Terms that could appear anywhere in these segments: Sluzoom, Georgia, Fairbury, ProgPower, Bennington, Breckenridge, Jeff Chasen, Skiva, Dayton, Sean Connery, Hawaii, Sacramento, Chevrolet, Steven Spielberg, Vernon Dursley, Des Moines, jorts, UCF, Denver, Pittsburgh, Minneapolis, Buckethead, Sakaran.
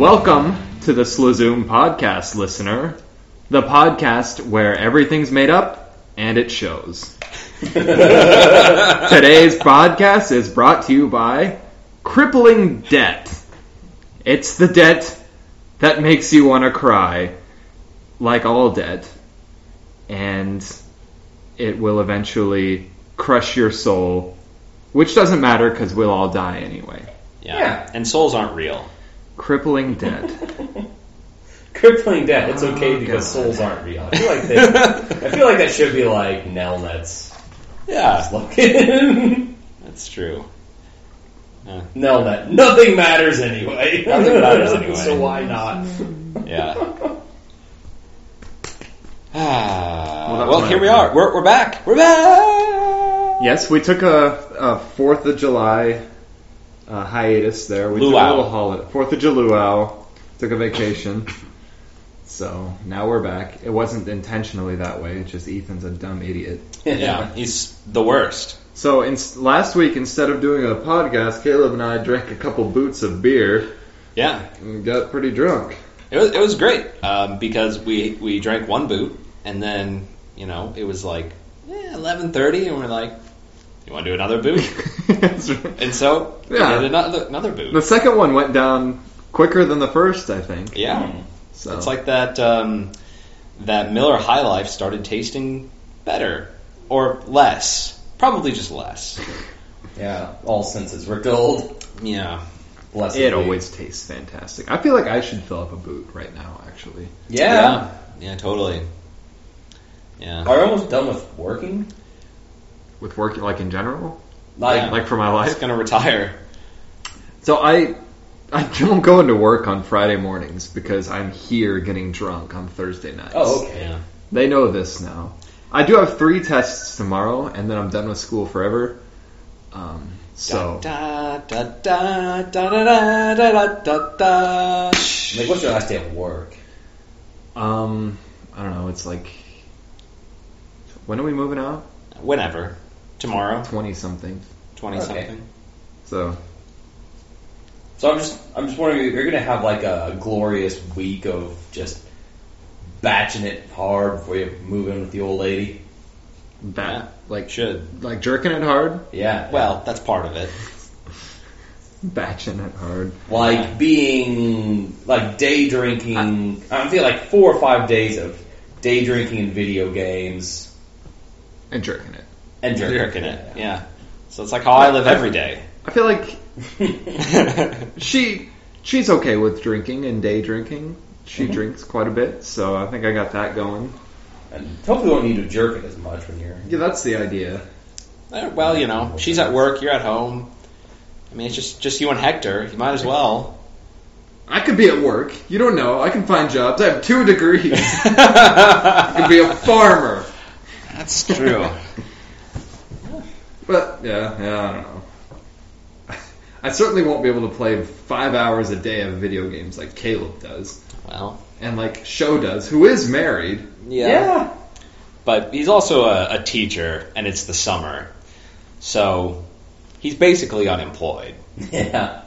Welcome to the Sluzoom podcast, listener. The podcast where everything's made up and it shows. Today's podcast is brought to you by Crippling Debt. It's the debt that makes you want to cry, like all debt, and it will eventually crush your soul, which doesn't matter because we'll all die anyway. Yeah, and souls aren't real. Crippling debt. Crippling debt. It's okay because souls aren't real. I feel like that should be like Nelnet's. Yeah. Slogan. That's true. Nelnet. Nothing matters anyway. Nothing matters anyway. So why not? Yeah. Well, here we are. We're back. We're back. Yes, we took a 4th of July hiatus there. We took a little holiday. 4th of July. Took a vacation. So now we're back. It wasn't intentionally that way. It's just Ethan's a dumb idiot. Yeah, he's the worst. So last week, instead of doing a podcast, Caleb and I drank a couple boots of beer. Yeah, and got pretty drunk. It was great because we drank one boot, and then it was like 11:30, and we're like, "You want to do another boot?" Right. And so we did another boot. The second one went down quicker than the first, I think. Yeah, so it's like that Miller High Life started tasting better or less. Probably just less. Yeah, all senses were dulled. Yeah. Less it always tastes fantastic. I feel like I should fill up a boot right now, actually. Yeah. Yeah, totally. Yeah. Are you almost done with working? With working, like in general? Like for my life? I'm just going to retire. So I don't go into work on Friday mornings because I'm here getting drunk on Thursday nights. Oh, okay. Yeah. They know this now. I do have 3 tests tomorrow, and then I'm done with school forever. Like, what's your last day at work? I don't know. It's like, when are we moving out? Whenever. Tomorrow. 20-something. 20-something. Okay. So I'm just wondering, you're gonna have like a glorious week of just batching it hard before you move in with the old lady. Like jerking it hard. Yeah. Well, that's part of it. Batching it hard. Like being like day drinking. I feel like 4 or 5 days of day drinking and video games and jerking it. And jerking it. Yeah. So it's like how I live every day. I feel like she's okay with drinking and day drinking. She drinks quite a bit, so I think I got that going. And hopefully won't need to jerk it as much when you're... Yeah, that's the idea. Well, she's at work, you're at home. I mean, it's just you and Hector. You might as well. I could be at work. You don't know. I can find jobs. I have 2 degrees. I could be a farmer. That's true. But, yeah, I don't know. I certainly won't be able to play 5 hours a day of video games like Caleb does. Well. And like Sho does, who is married. Yeah. But he's also a teacher, and it's the summer. So he's basically unemployed. Yeah.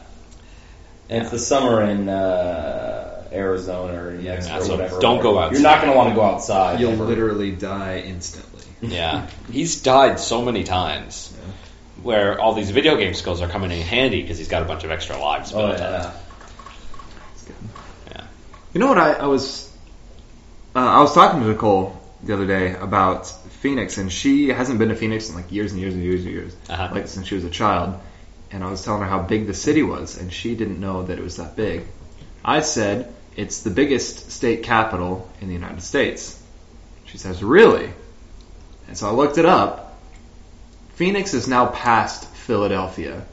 And it's the summer in Arizona or Mexico or whatever. Don't go outside. You're not going to want to go outside. You'll literally die instantly. Yeah. He's died so many times. Yeah. Where all these video game skills are coming in handy because he's got a bunch of extra lives built up. That's good. Yeah. You know what? I was talking to Nicole the other day about Phoenix, and she hasn't been to Phoenix in like years and years and years and years, like since she was a child. And I was telling her how big the city was, and she didn't know that it was that big. I said it's the biggest state capital in the United States. She says, "Really?" And so I looked it up. Phoenix is now past Philadelphia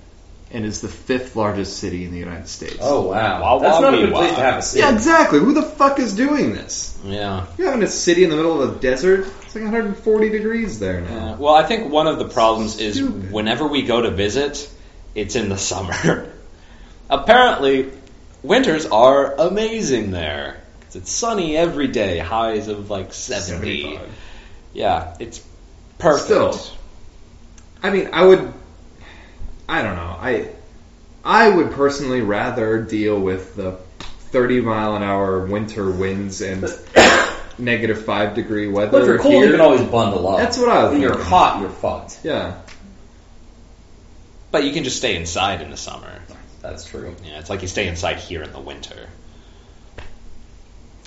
and is the 5th largest city in the United States. Oh, wow. That's not a good place to have a city. Yeah, exactly. Who the fuck is doing this? Yeah. You're having a city in the middle of the desert? It's like 140 degrees there now. Well, I think one of the problems is whenever we go to visit, it's in the summer. Apparently, winters are amazing there. It's sunny every day, highs of like 70. 75. Yeah, it's perfect. Still, I mean, I don't know. I would personally rather deal with the 30-mile-an-hour winter winds and negative 5-degree weather. But if you're cold, here, you can always bundle up. That's what I was thinking. When you're hot, you're fucked. Yeah. But you can just stay inside in the summer. That's true. Yeah, it's like you stay inside here in the winter.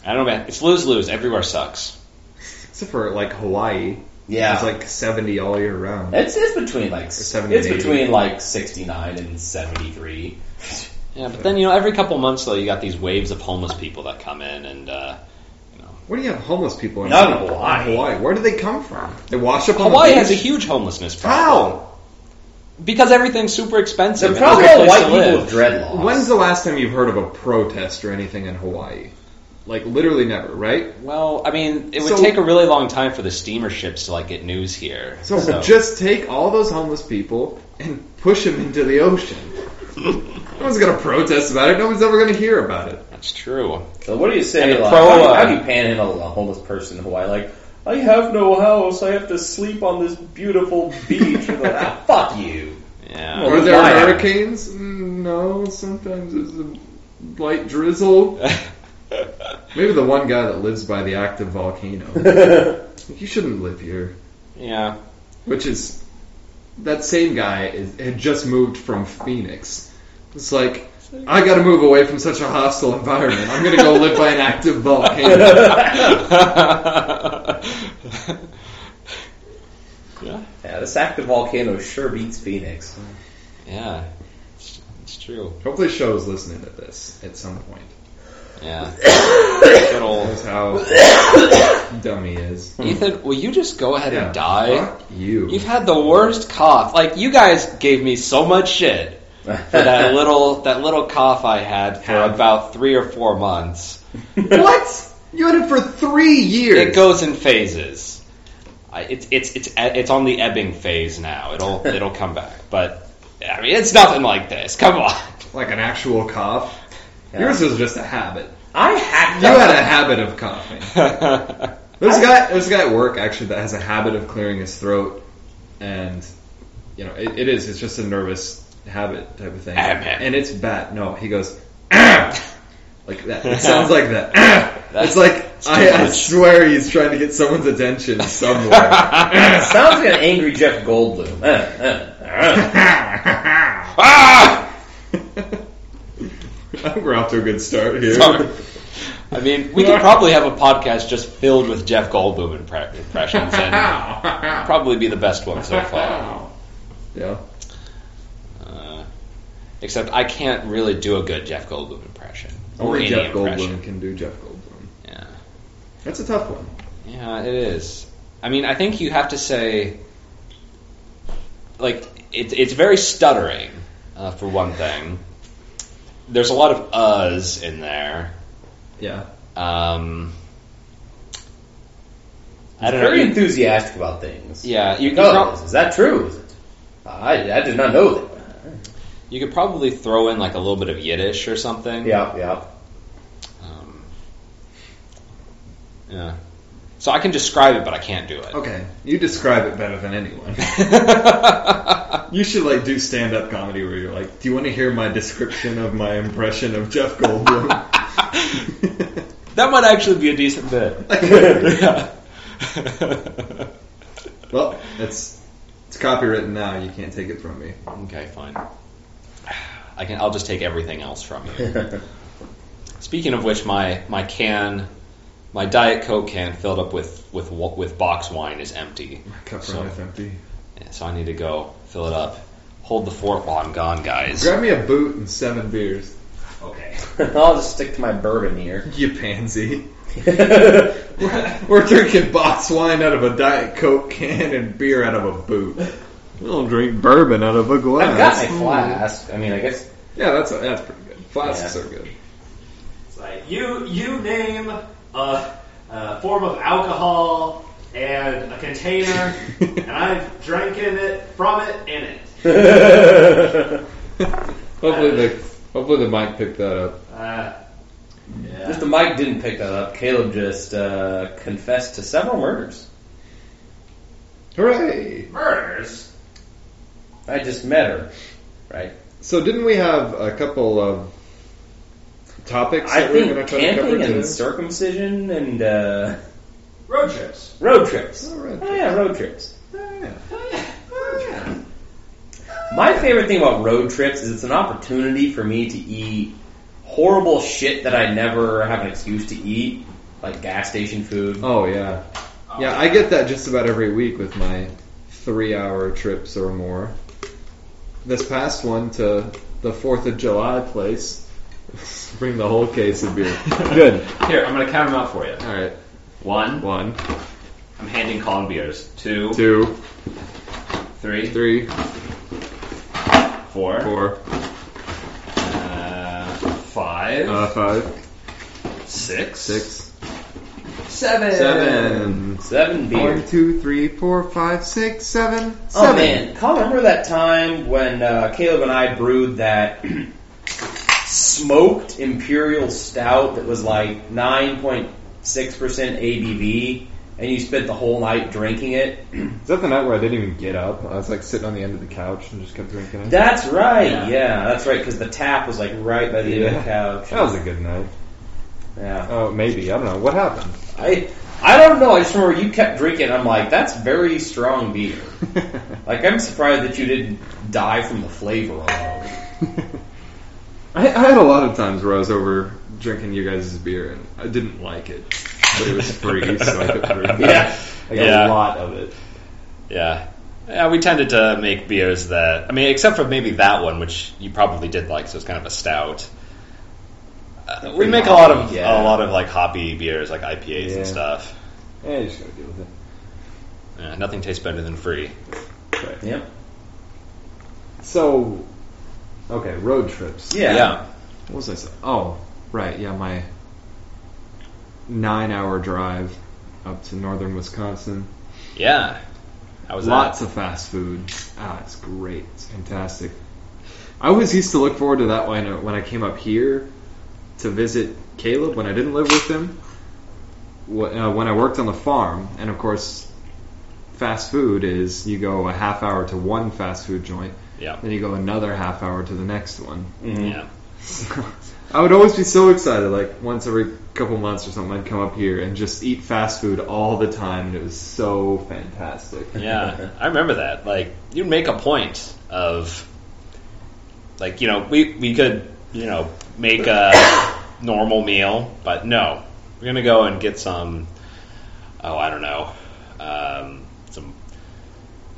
I don't know, man. It's lose-lose. Everywhere sucks. Except for, like, Hawaii. Yeah. It's like 70 all year round. It's between, like, 70 it's between, like, 69 and 73. Yeah, but then, you know, every couple months, though, you got these waves of homeless people that come in and, you know. Where do you have homeless people in Hawaii? Where do they come from? They wash up on Hawaii the beach? Has a huge homelessness problem. How? Because everything's super expensive. They're probably all white people with dreadlocks. When's the last time you've heard of a protest or anything in Hawaii? Like, literally never, right? Well, I mean, it would take a really long time for the steamer ships to, like, get news here. So just take all those homeless people and push them into the ocean. No one's going to protest about it. No one's ever going to hear about it. That's true. So what do you say, like, how do you panhandle a homeless person in Hawaii? Like, I have no house. I have to sleep on this beautiful beach. Like, ah, fuck you. Yeah. Well, are there hurricanes? No, sometimes there's a light drizzle. Maybe the one guy that lives by the active volcano. He shouldn't live here. Yeah. Which is, that same guy had just moved from Phoenix. It's like, I gotta move away from such a hostile environment. I'm gonna go live by an active volcano. Yeah, this active volcano sure beats Phoenix. Yeah, it's true. Hopefully Show's listening to this at some point. Yeah. That knows how dumb he is. Ethan, will you just go ahead and die? Fuck you. You've had the worst cough. Like, you guys gave me so much shit for that little cough I had for about 3 or 4 months. What? You had it for 3 years. It goes in phases. It's on the ebbing phase now. It'll come back. But I mean, it's nothing like this. Come on. Like an actual cough. Yeah. Yours was just a habit. I hacked up. You had a habit of coughing. There's a guy at work, actually, that has a habit of clearing his throat. And, you know, it's just a nervous habit type of thing. And it's bad. No, he goes, like that. It sounds like that. It's like, I swear he's trying to get someone's attention somewhere. Sounds like an angry Jeff Goldblum. We're off to a good start here. Sorry. I mean, we could probably have a podcast just filled with Jeff Goldblum impressions, and probably be the best one so far. Yeah. Except I can't really do a good Jeff Goldblum impression. Only Jeff Goldblum can do Jeff Goldblum. Yeah. That's a tough one. Yeah, it is. I mean, I think you have to say, like, it's very stuttering, for one thing. There's a lot of uhs in there. Yeah. I don't know. Very enthusiastic about things. Yeah. You is that true? I did not know that. You could probably throw in like a little bit of Yiddish or something. Yeah. Yeah. So I can describe it, but I can't do it. Okay. You describe it better than anyone. You should, like, do stand-up comedy where you're like, do you want to hear my description of my impression of Jeff Goldblum? That might actually be a decent bit. Yeah. Well, it's copywritten now. You can't take it from me. Okay, fine. I'll just take everything else from you. Speaking of which, my Diet Coke can filled up with box wine is empty. My cup runneth empty. Yeah, so I need to go fill it up. Hold the fort while I'm gone, guys. Grab me a boot and 7 beers. Okay. I'll just stick to my bourbon here. You pansy. We're drinking box wine out of a Diet Coke can and beer out of a boot. We don't drink bourbon out of a glass. I've got my flask. I mean, I guess. Yeah, that's pretty good. Flasks are good. It's like, you name a form of alcohol and a container, and I've drank in it. Hopefully the mic picked that up. Yeah. If the mic didn't pick that up, Caleb just confessed to several murders. Hooray! Murders? I just met her, right? So didn't we have a couple of topics that we're going to try to cover today? I think circumcision and... road trips. Road trips. Oh, road trips. Oh, yeah, road trips. Oh, yeah. My favorite thing about road trips is it's an opportunity for me to eat horrible shit that I never have an excuse to eat, like gas station food. Oh, yeah. Yeah, I get that just about every week with my 3-hour trips or more. This past one to the 4th of July place, bring the whole case of beer. Good. Here, I'm going to count them out for you. All right. One. I'm handing Colin beers. Two. Three. Four. Five. Six. Seven beers. 1, 2, 3, 4, 5, 6, 7. Oh, man. Colin, remember that time when Caleb and I brewed that smoked imperial stout that was like 9.6% ABV? And you spent the whole night drinking it. Is that the night where I didn't even get up? I was like sitting on the end of the couch and just kept drinking it. That's right. Yeah, that's right. Because the tap was like right by the end of the couch. That was a good night. Yeah. Oh, maybe. I don't know. What happened? I don't know. I just remember you kept drinking. I'm like, that's very strong beer. Like, I'm surprised that you didn't die from the flavor alone. I had a lot of times where I was over drinking you guys' beer and I didn't like it. But it was free, so I could drink a lot of it. Yeah, we tended to make beers that... I mean, except for maybe that one, which you probably did like, so it's kind of a stout. We make a lot of like hoppy beers, like IPAs and stuff. Yeah, you just gotta deal with it. Yeah, nothing tastes better than free. Right. Yep. So, okay, road trips. Yeah. What was I saying? Oh, right, yeah, my... 9-hour drive up to northern Wisconsin. Yeah. How was Lots that? Of fast food. It's great. It's fantastic. I always used to look forward to that when I came up here to visit Caleb when I didn't live with him, when I worked on the farm. And, of course, fast food is you go a half hour to one fast food joint, then you go another half hour to the next one. Mm-hmm. Yeah. So, I would always be so excited, like once every couple months or something, I'd come up here and just eat fast food all the time, and it was so fantastic. Yeah, I remember that. Like, you'd make a point of, like, you know, we could, you know, make a normal meal, but no, we're going to go and get some, some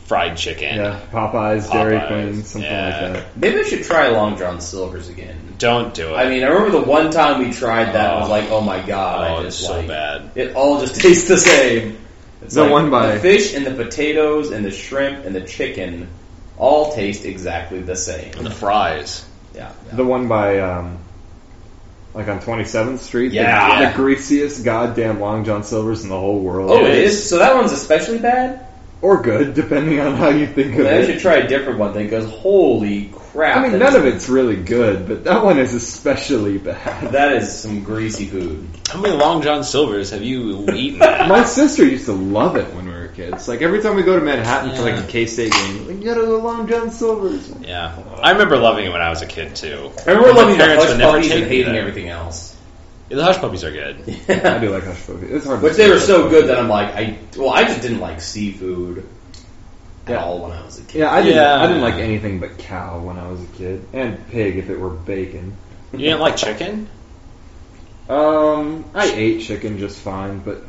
fried chicken. Yeah, Popeyes, Dairy Queen, something like that. Maybe I should try Long John Silver's again. Don't do it. I mean, I remember the one time we tried that, I was like, oh my god. Oh, it's so bad. It all just tastes the same. It's the one by... The fish and the potatoes and the shrimp and the chicken all taste exactly the same. And the fries. Yeah. The one by, like on 27th Street? Yeah. The greasiest goddamn Long John Silver's in the whole world. Oh, it is? So that one's especially bad? Or good, depending on how you think of it. I should try a different one then, because holy crap. I mean, none of it's really good, but that one is especially bad. That is some greasy food. How many Long John Silvers have you eaten? My sister used to love it when we were kids. Like, every time we go to Manhattan for, like, a K State game, like, you gotta go Long John Silvers. Yeah. I remember loving it when I was a kid, too. I remember loving the Hush Puppies and hating everything else. Yeah, the Hush Puppies are good. Yeah. I do like Hush Puppies. It's hard. But they were so good that I'm like, I just didn't like seafood at all when I was a kid. Yeah, I didn't like anything but cow when I was a kid, and pig if it were bacon. You didn't like chicken? I ate chicken just fine, but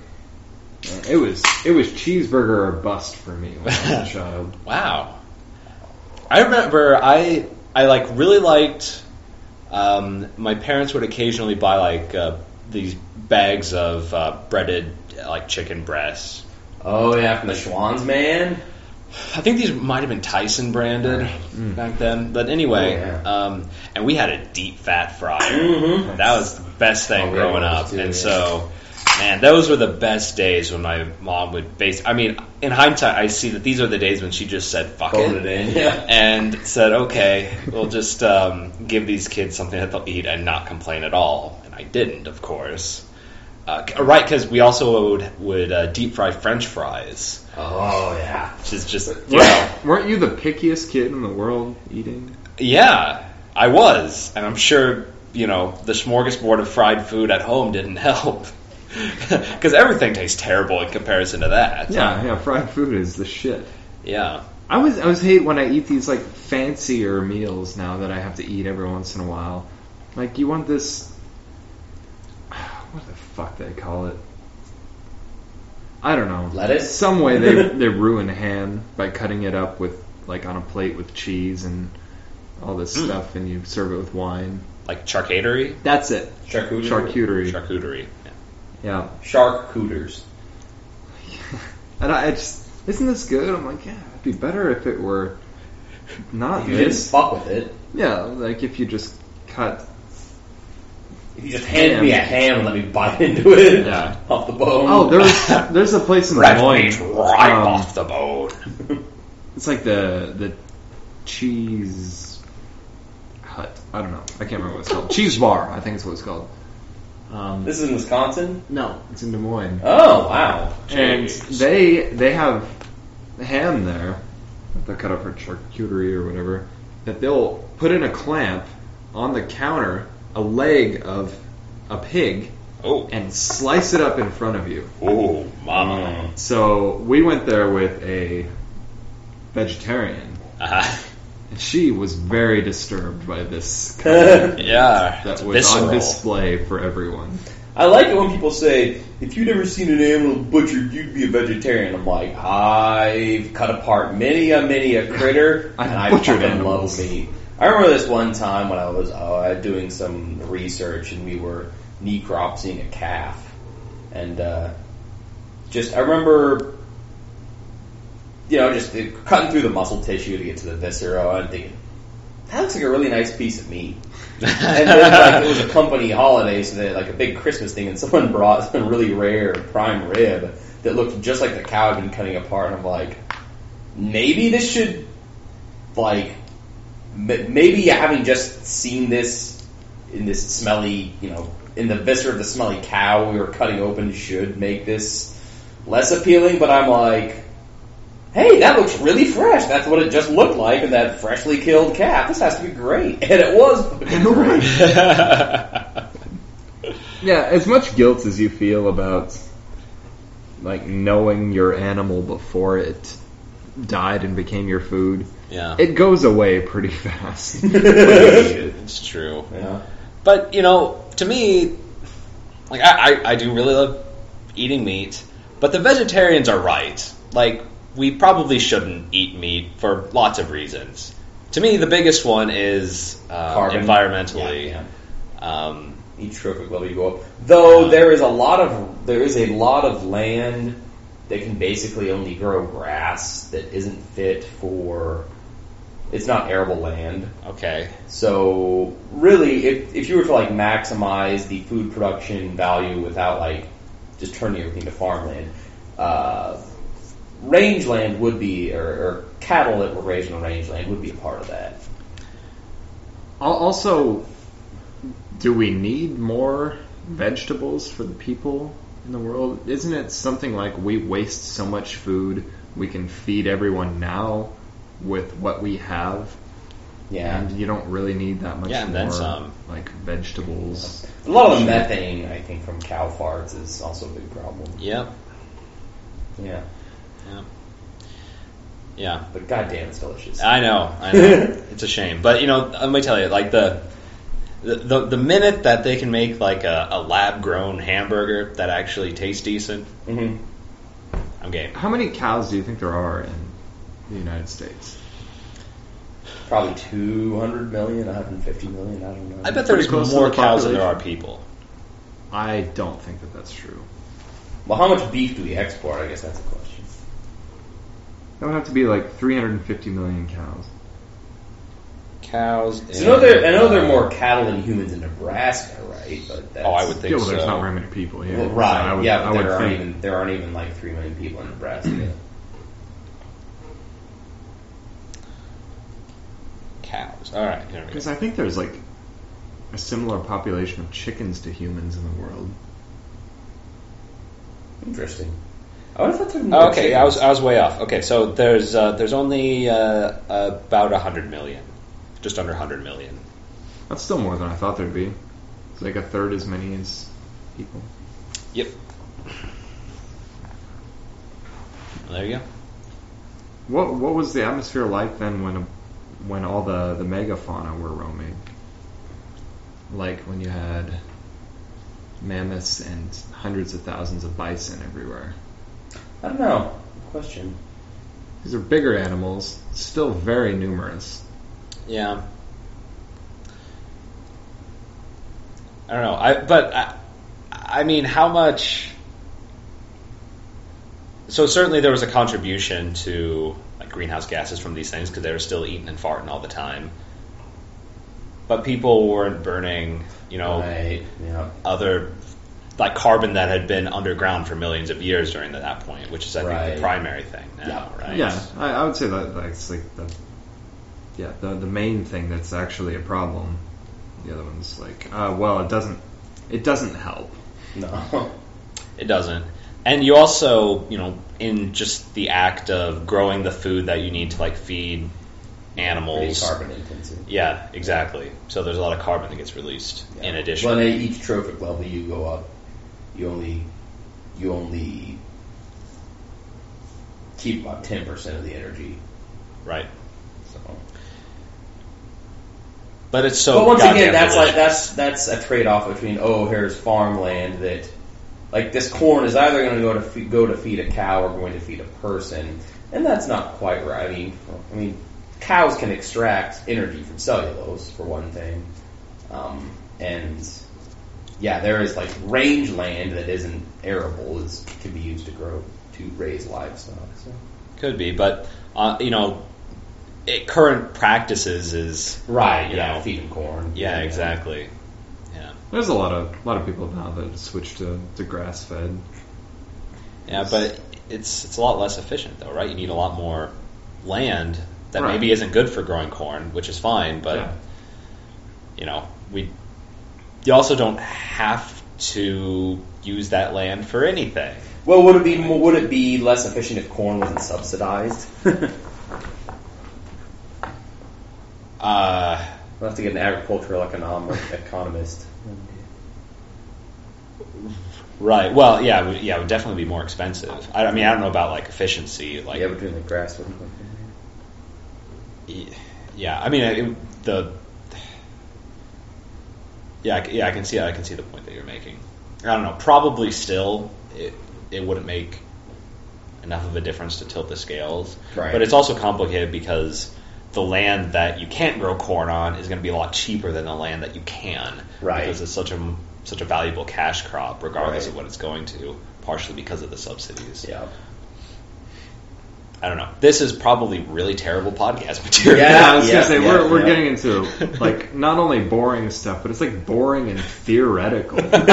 it was cheeseburger or bust for me when I was a child. Wow. I remember I like really liked. My parents would occasionally buy like these bags of breaded like chicken breasts. Oh yeah, from the Schwan's, man. I think these might have been Tyson branded back then. But anyway, and we had a deep fat fryer. Mm-hmm. That was the best thing growing up. Too, and so, man, those were the best days when my mom would I mean, in hindsight, I see that these are the days when she just said, fuck it, and said, okay, we'll just give these kids something that they'll eat and not complain at all. And I didn't, of course. Right, because we also would deep fry French fries. Oh, yeah. Which is just, Weren't you the pickiest kid in the world eating? Yeah, I was. And I'm sure... you know, the smorgasbord of fried food at home didn't help. Because everything tastes terrible in comparison to that. Yeah, fried food is the shit. Yeah. I always hate when I eat these, like, fancier meals now that I have to eat every once in a while. Like, you want this... What the fuck they call it? I don't know. Lettuce? Some way they ruin ham by cutting it up with, like, on a plate with cheese and all this stuff, and you serve it with wine. Like charcuterie? That's it. Charcuterie. Yeah. Shark cooters. And I just... Isn't this good? I'm like, yeah, it'd be better if it were not you this. You didn't fuck with it. Yeah, like if you just cut... If you just hand me a ham and let me bite into it off the bone. Oh, there's a place in Des Moines right off the bone. It's like the cheese hut. I don't know. I can't remember what it's called. Cheese bar, I think is what it's called. This is in Wisconsin? No, it's in Des Moines. Oh, wow. Jeez. And they have ham there, they'll cut up for charcuterie or whatever, that they'll put in a clamp on the counter, a leg of a pig, and slice it up in front of you. Oh, mama. So we went there with a vegetarian. Uh-huh. And she was very disturbed by this kind of that was visceral. On display for everyone. I like it when people say, if you'd ever seen an animal butchered, you'd be a vegetarian. I'm like, I've cut apart many a critter, and I fucking love meat. I remember this one time when I was doing some research, and we were necropsying a calf. And I remember... You know, just cutting through the muscle tissue to get to the viscera, and thinking, that looks like a really nice piece of meat. And then, it was a company holiday, so they had, a big Christmas thing, and someone brought some really rare prime rib that looked just like the cow had been cutting apart, and I'm like, maybe this should, maybe having just seen this in this smelly, in the viscera of the smelly cow we were cutting open should make this less appealing, but I'm like... Hey, that looks really fresh. That's what it just looked like in that freshly killed calf. This has to be great. And it was great. Yeah, as much guilt as you feel about, knowing your animal before it died and became your food, it goes away pretty fast. It's true. Yeah. But, to me, I do really love eating meat, but the vegetarians are right. We probably shouldn't eat meat for lots of reasons. To me, the biggest one is environmentally. Yeah. Each trophic level you go up. Though there is a lot of land that can basically only grow grass that isn't fit for. It's not arable land. Okay. So really, if you were to maximize the food production value without just turning everything to farmland. Rangeland would be, or cattle that were raised on rangeland would be a part of that. Also, do we need more vegetables for the people in the world? Isn't it something like we waste so much food, we can feed everyone now with what we have? Yeah. And you don't really need that much more, vegetables. A lot of the methane, I think, from cow farts is also a big problem. Yep. Yeah. Yeah. But goddamn, it's delicious. I know. It's a shame. But, let me tell you, the minute that they can make, a lab-grown hamburger that actually tastes decent, I'm game. How many cows do you think there are in the United States? Probably 200 million, 150 million, I don't know. I bet there's more cows than there are people. I don't think that's true. Well, how much beef do we export? I guess that's a question. That would have to be 350 million cows. So I know there are more cattle than humans in Nebraska, right? But I would think so. There's not very many people here. Well, right, so but there aren't even 3 million people in Nebraska. Cows, alright. Because I think there's a similar population of chickens to humans in the world. Interesting. Okay, I was way off. Okay, so there's only about 100 million, just under 100 million. That's still more than I thought there'd be. It's like a third as many as people. Yep. Well, there you go. What was the atmosphere like then when all the megafauna were roaming? Like when you had mammoths and hundreds of thousands of bison everywhere. I don't know. Good question. These are bigger animals, still very numerous. Yeah. I don't know. I mean, how much? So certainly there was a contribution to like greenhouse gases from these things because they were still eating and farting all the time. But people weren't burning, you know, right. Yeah. Other like carbon that had been underground for millions of years during that point, which is I right. think the primary thing now, yeah. right? Yeah, I would say that that's like the main thing that's actually a problem. The other one's like, well, it doesn't help. No, it doesn't. And you also, you know, in just the act of growing the food that you need to, like, feed animals. Pretty carbon intensive. Yeah, exactly. So there's a lot of carbon that gets released in addition. Well, at each trophic level you go up, you only keep about 10% of the energy. Right. So. But it's so. But once again, that's a trade-off between, oh, here's farmland that. Like, this corn is either going to go to feed a cow or going to feed a person, and that's not quite right. I mean, cows can extract energy from cellulose, for one thing, and yeah, there is like rangeland that isn't arable is could be used to raise livestock. So. Could be, but you know, current practices is right. You know, feeding corn. Yeah, exactly. There's a lot of people now that switch to grass fed. Yeah, but it's a lot less efficient though, right? You need a lot more land that right. maybe isn't good for growing corn, which is fine, but you know, you also don't have to use that land for anything. Well, would it be less efficient if corn wasn't subsidized? We'll have to get an agricultural economist. Right. Well, yeah, it would definitely be more expensive. I mean, I don't know about like efficiency. Like, yeah, between the grass. Yeah, I mean, I can see. I can see the point that you're making. I don't know. Probably still, it wouldn't make enough of a difference to tilt the scales. Right. But it's also complicated because. The land that you can't grow corn on is going to be a lot cheaper than the land that you can, right? Because it's such a valuable cash crop, regardless right. of what it's going to. Partially because of the subsidies. Yeah. I don't know. This is probably really terrible podcast material. Yeah, I was going to say we're getting into like not only boring stuff, but it's like boring and theoretical. Like,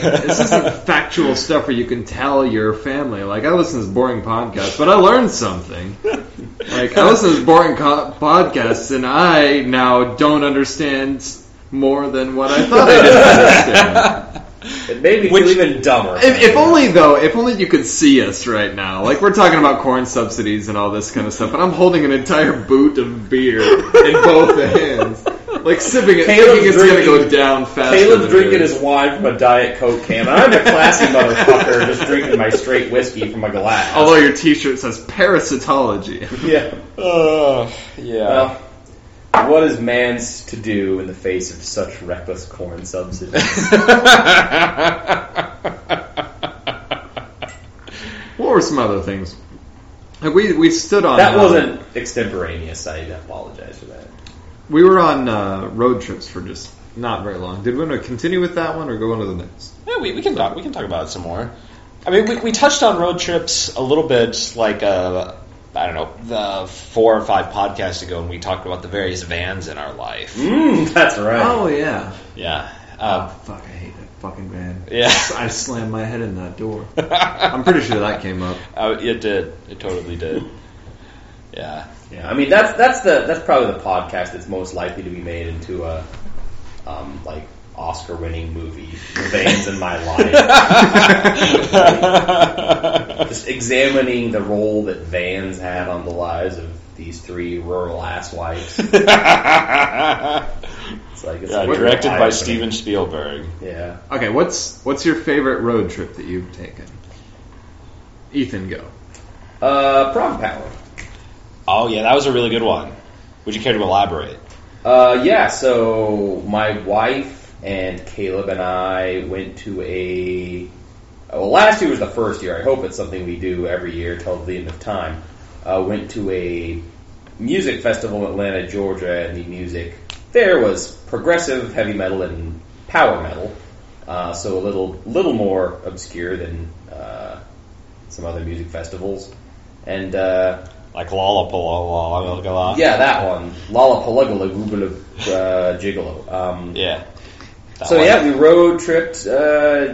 this isn't factual stuff where you can tell your family. Like I listen to this boring podcast, but I learned something. Like, I listen to these boring podcasts, and I now don't understand more than what I thought I didn't understand. It made me feel even dumber. If only you could see us right now. Like, we're talking about corn subsidies and all this kind of stuff, and I'm holding an entire boot of beer in both hands. Like, sipping it, thinking it's going to go down faster. Caleb's drinking his wine from a Diet Coke can. I'm a classy motherfucker just drinking my straight whiskey from a glass. Although your t-shirt says parasitology. Yeah. Yeah. Well, what is man's to do in the face of such reckless corn subsidies? What were some other things? We stood on... That wasn't extemporaneous. I apologize for that. We were on road trips for just not very long. Did we want to continue with that one or go on to the next? Yeah, we can talk about it some more. I mean, we touched on road trips a little bit, like I don't know, the 4 or 5 podcasts ago, and we talked about the various vans in our life. That's right. Oh yeah, yeah. Fuck, I hate that fucking van. Yeah, I slammed my head in that door. I'm pretty sure that came up. It did. It totally did. Yeah. Yeah, I mean that's probably the podcast that's most likely to be made into a like Oscar-winning movie, Vans in My Life. Like, just examining the role that Vans had on the lives of these 3 rural asswipes. It's like it's directed by Steven Spielberg. Yeah. Okay, what's your favorite road trip that you've taken? Ethan, go. ProgPower. Oh yeah, that was a really good one. Would you care to elaborate? Yeah. So my wife and Caleb and I went to a. Well, last year was the first year. I hope it's something we do every year till the end of time. Went to a music festival in Atlanta, Georgia, and the music there was progressive heavy metal and power metal. So a little more obscure than some other music festivals, and. Like Lollapalooza. Yeah, that one. Lollapalooza Gigolo. Yeah. So, yeah, we road tripped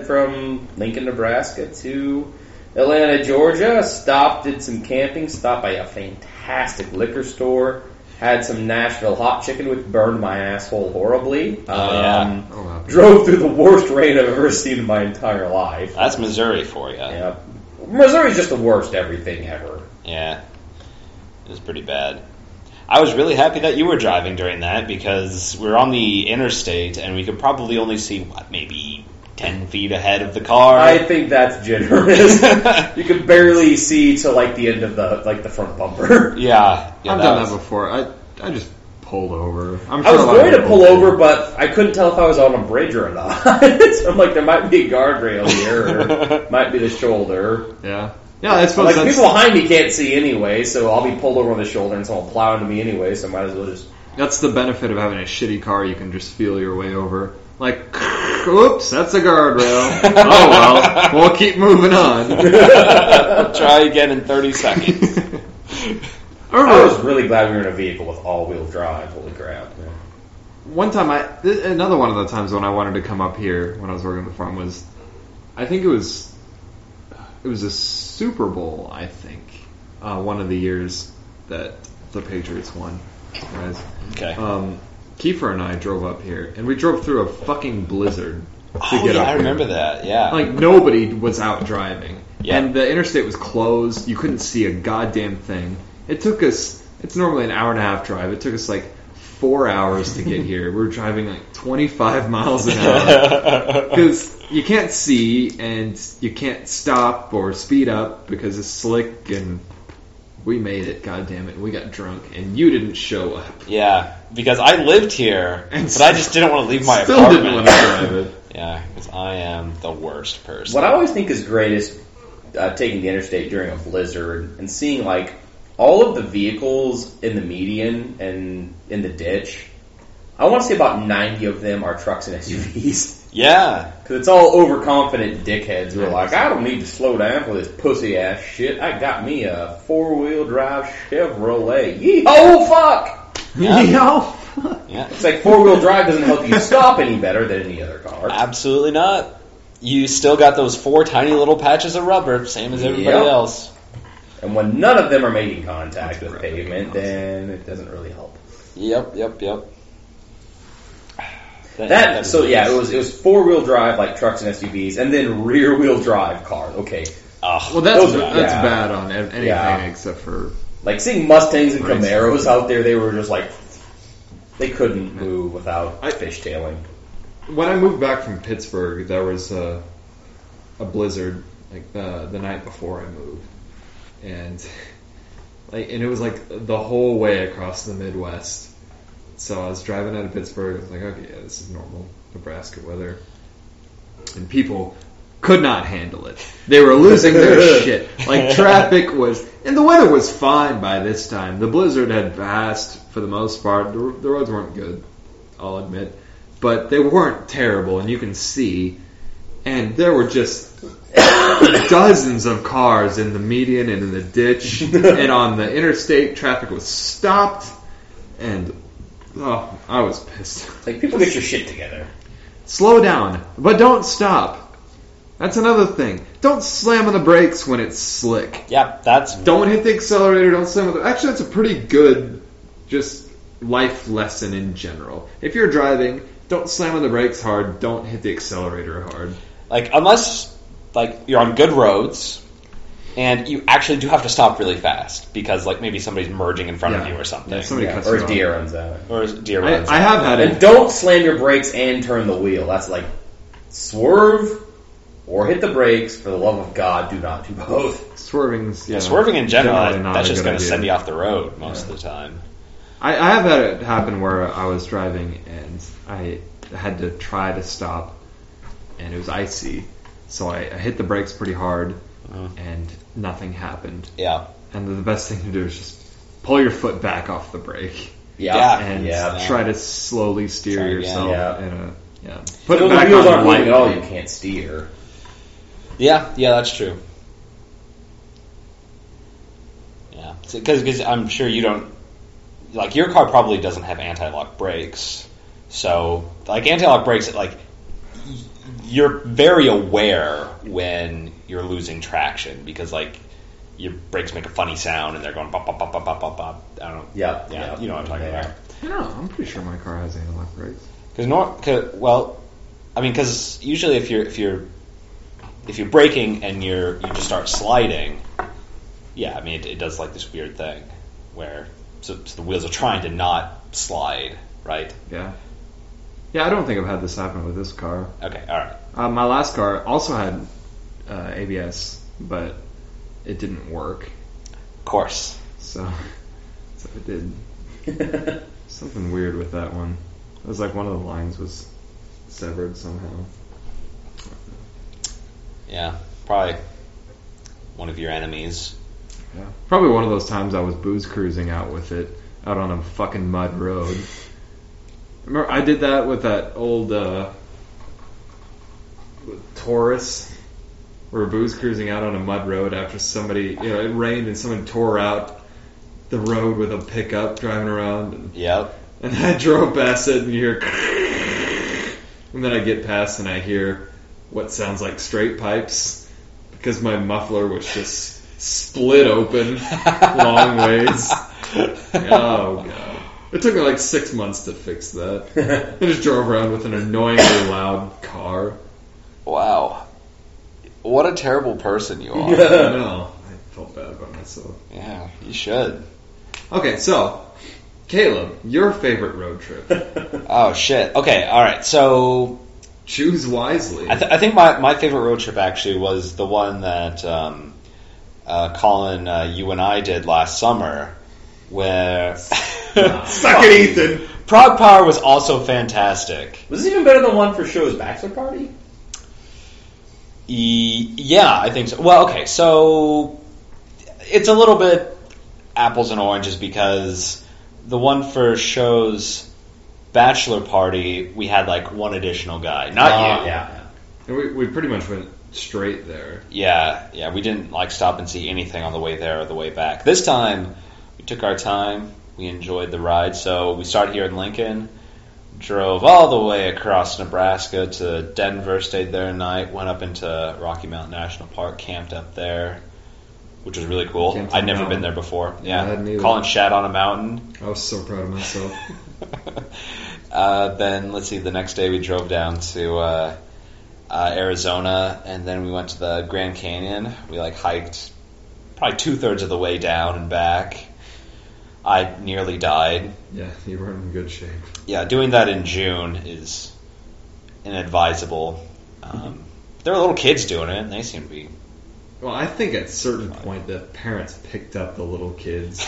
from Lincoln, Nebraska to Atlanta, Georgia. Stopped, did some camping. Stopped by a fantastic liquor store. Had some Nashville hot chicken, which burned my asshole horribly. Oh, yeah. Drove through the worst rain I've ever seen in my entire life. That's Missouri for you. Yeah. Missouri's just the worst everything ever. Yeah. It was pretty bad. I was really happy that you were driving during that because we were on the interstate and we could probably only see, what, maybe 10 feet ahead of the car. I think that's generous. You could barely see to like the end of the like the front bumper. Yeah I've done that before. I just pulled over. I was going to pull over, but I couldn't tell if I was on a bridge or not. So I'm like, there might be a guardrail here, or might be the shoulder. Yeah. Yeah, I suppose like people behind me can't see anyway, so I'll be pulled over on the shoulder and someone will plow into me anyway, so I might as well just... That's the benefit of having a shitty car. You can just feel your way over. Like, oops, that's a guardrail. Oh, well, we'll keep moving on. We'll try again in 30 seconds. I was really glad we were in a vehicle with all-wheel drive. Holy crap. Yeah. One time, another one of the times when I wanted to come up here when I was working on the farm was, I think it was a Super Bowl, I think, one of the years that the Patriots won. Surprise. Okay. Kiefer and I drove up here, and we drove through a fucking blizzard to get up here. I remember that, yeah. Like, nobody was out driving. Yeah. And the interstate was closed. You couldn't see a goddamn thing. It took us, it's normally an hour and a half drive. It took us, like, 4 hours to get here. We were driving, like, 25 miles an hour. Because... You can't see, and you can't stop or speed up because it's slick, and we made it, goddammit. We got drunk, and you didn't show up. Yeah, because I lived here, but I just didn't want to leave my apartment. Still didn't want to drive it. Yeah, because I am the worst person. What I always think is great is taking the interstate during a blizzard and seeing, like, all of the vehicles in the median and in the ditch. I want to say about 90 of them are trucks and SUVs. Yeah. Because it's all overconfident dickheads who are like, I don't need to slow down for this pussy-ass shit. I got me a four-wheel drive Chevrolet. Yee-ho, fuck! Yeah. Yee-ho! Yeah. It's like four-wheel drive doesn't help you stop any better than any other car. Absolutely not. You still got those four tiny little patches of rubber, same as everybody else. And when none of them are making contact with pavement, then it doesn't really help. Yep. It was four-wheel drive, like trucks and SUVs, and then rear-wheel drive cars. Okay. Well, that's bad on anything except for... Like, seeing Mustangs and Camaros out there, they were just like... They couldn't move without fishtailing. When I moved back from Pittsburgh, there was a blizzard, like, the night before I moved. And it was, like, the whole way across the Midwest. So I was driving out of Pittsburgh, I was like, okay, yeah, this is normal Nebraska weather. And people could not handle it. They were losing their shit. Like, traffic was... And the weather was fine by this time. The blizzard had passed for the most part. The roads weren't good, I'll admit. But they weren't terrible, and you can see. And there were just dozens of cars in the median and in the ditch. And on the interstate, traffic was stopped. And... Oh, I was pissed. Like, people get your shit together. Slow down, but don't stop. That's another thing. Don't slam on the brakes when it's slick. Yep, that's... Don't hit the accelerator, don't slam on the... Actually, that's a pretty good, just, life lesson in general. If you're driving, don't slam on the brakes hard, don't hit the accelerator hard. Like, unless, like, you're on good roads... And you actually do have to stop really fast because, like, maybe somebody's merging in front of you or something. Yeah, or a deer runs out. I have had it. And don't slam your brakes and turn the wheel. That's like swerve or hit the brakes. For the love of God, do not do both. Swerving's swerving in general, that's just going to send you off the road most of the time. I have had it happen where I was driving and I had to try to stop, and it was icy, so I hit the brakes pretty hard. And nothing happened. Yeah. And the best thing to do is just pull your foot back off the brake. Yeah. And try to slowly steer yourself. Put it back on the light at all. You can't steer. Yeah. Yeah, that's true. Yeah. Because I'm sure you don't... Like, your car probably doesn't have anti-lock brakes. So, like, anti-lock brakes, like... You're very aware when you're losing traction because, like, your brakes make a funny sound and they're going bop, bop, bop, bop, bop, bop, bop. I don't know. Yeah. You know what I'm talking about. Yeah, I'm pretty sure my car has anti-lock brakes. Because usually if you're braking and you just start sliding, it does like this weird thing where so the wheels are trying to not slide, right? Yeah. Yeah, I don't think I've had this happen with this car. Okay, all right. My last car also had ABS, but it didn't work. Of course. So it did. Something weird with that one. It was like one of the lines was severed somehow. Yeah, probably one of your enemies. Yeah, probably one of those times I was booze cruising out with it, out on a fucking mud road. Remember, I did that with that old Taurus. We were booze cruising out on a mud road after somebody, it rained and someone tore out the road with a pickup driving around. And I drove past it and you hear, and then I get past and I hear what sounds like straight pipes because my muffler was just split open long ways. Oh, God. It took me like 6 months to fix that. I just drove around with an annoyingly loud car. Wow. What a terrible person you are. Yeah. I know. I felt bad about myself. Yeah, you should. Okay, so, Caleb, your favorite road trip. Oh, shit. Okay, all right, so... Choose wisely. I think my favorite road trip actually was the one that Colin, you and I did last summer, where... Suck it, Ethan. ProgPower was also fantastic. Was it even better than one for Show's Bachelor Party? Yeah, I think so. Well, okay, so it's a little bit apples and oranges because the one for Show's Bachelor Party, we had like one additional guy. Not you. Yeah. And we pretty much went straight there. Yeah, we didn't like stop and see anything on the way there or the way back. This time, we took our time. We enjoyed the ride, so we started here in Lincoln, drove all the way across Nebraska to Denver, stayed there a night, went up into Rocky Mountain National Park, camped up there, which was really cool. I'd never been there before. Yeah, Colin shat on a mountain. I was so proud of myself. Then, let's see, the next day we drove down to Arizona, and then we went to the Grand Canyon. We like hiked probably two-thirds of the way down and back. I nearly died. Yeah, you were in good shape. Yeah, doing that in June is inadvisable. There were little kids doing it, and they seemed to be... Well, I think at a certain point the parents picked up the little kids.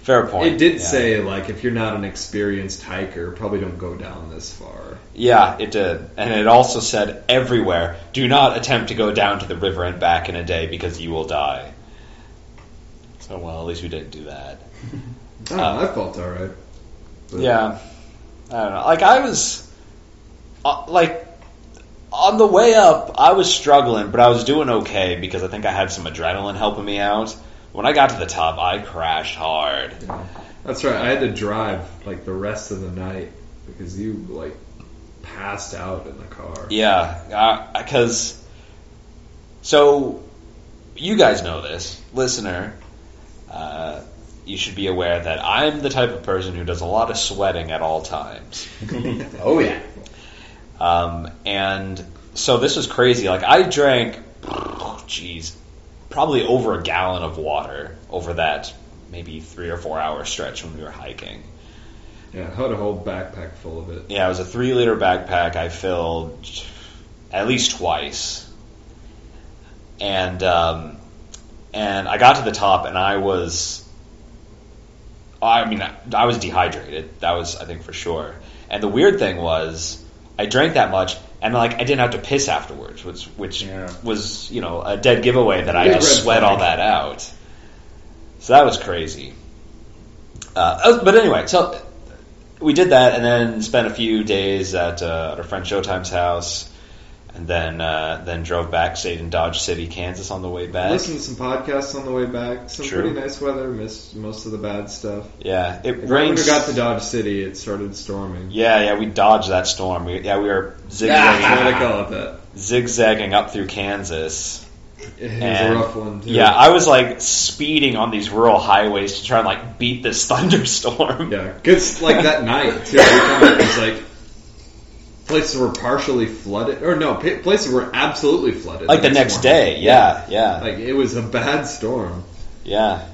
Fair point. It did say, like, if you're not an experienced hiker, probably don't go down this far. Yeah, it did. And it also said everywhere, do not attempt to go down to the river and back in a day because you will die. Oh, well, at least we didn't do that. I felt all right. But. Yeah. I don't know. Like, I was... on the way up, I was struggling, but I was doing okay because I think I had some adrenaline helping me out. When I got to the top, I crashed hard. Yeah. That's right. I had to drive, like, the rest of the night because you, like, passed out in the car. Yeah. Because... So, you guys know this. Listener... you should be aware that I'm the type of person who does a lot of sweating at all times. Oh, yeah. And so this was crazy. Like, I drank, probably over a gallon of water over that maybe 3 or 4 hour stretch when we were hiking. Yeah, I had a whole backpack full of it. Yeah, it was a 3-liter backpack I filled at least twice. And I got to the top, and I was dehydrated. That was, I think, for sure. And the weird thing was, I drank that much, and like I didn't have to piss afterwards, which was, you know, a dead giveaway that I had to sweat all that out. So that was crazy. But anyway, so we did that, and then spent a few days at our friend Showtime's house. And then drove back, stayed in Dodge City, Kansas on the way back. Listened to some podcasts on the way back. Some True. Pretty nice weather. Missed most of the bad stuff. Yeah, it rained. When we got to Dodge City, it started storming. Yeah, we dodged that storm. We were zigzagging. What do I call it that? Zigzagging up through Kansas. It was a rough one, too. Yeah, I was, like, speeding on these rural highways to try and, like, beat this thunderstorm. Yeah, because, like, that night, too, it was, like, places were partially flooded, or no, places were absolutely flooded. Like the next day, yeah. Like it was a bad storm. Yeah.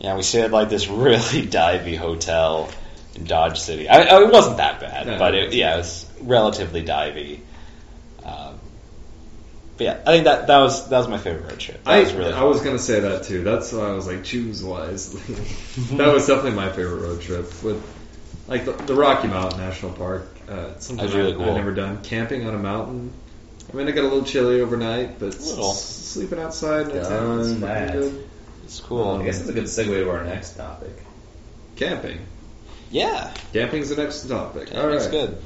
We stayed at like this really divey hotel in Dodge City. It wasn't that bad, but it was relatively divey. But yeah, I think that was my favorite road trip. I was gonna say that too. That's why I was like, choose wisely. That was definitely my favorite road trip with. Like the Rocky Mountain National Park, it's something I've never done. Camping on a mountain. I mean, it got a little chilly overnight, but sleeping outside in a town is good. It's cool. I guess it's a good segue to our next topic. Camping. Yeah. Camping's the next topic. Camping's good.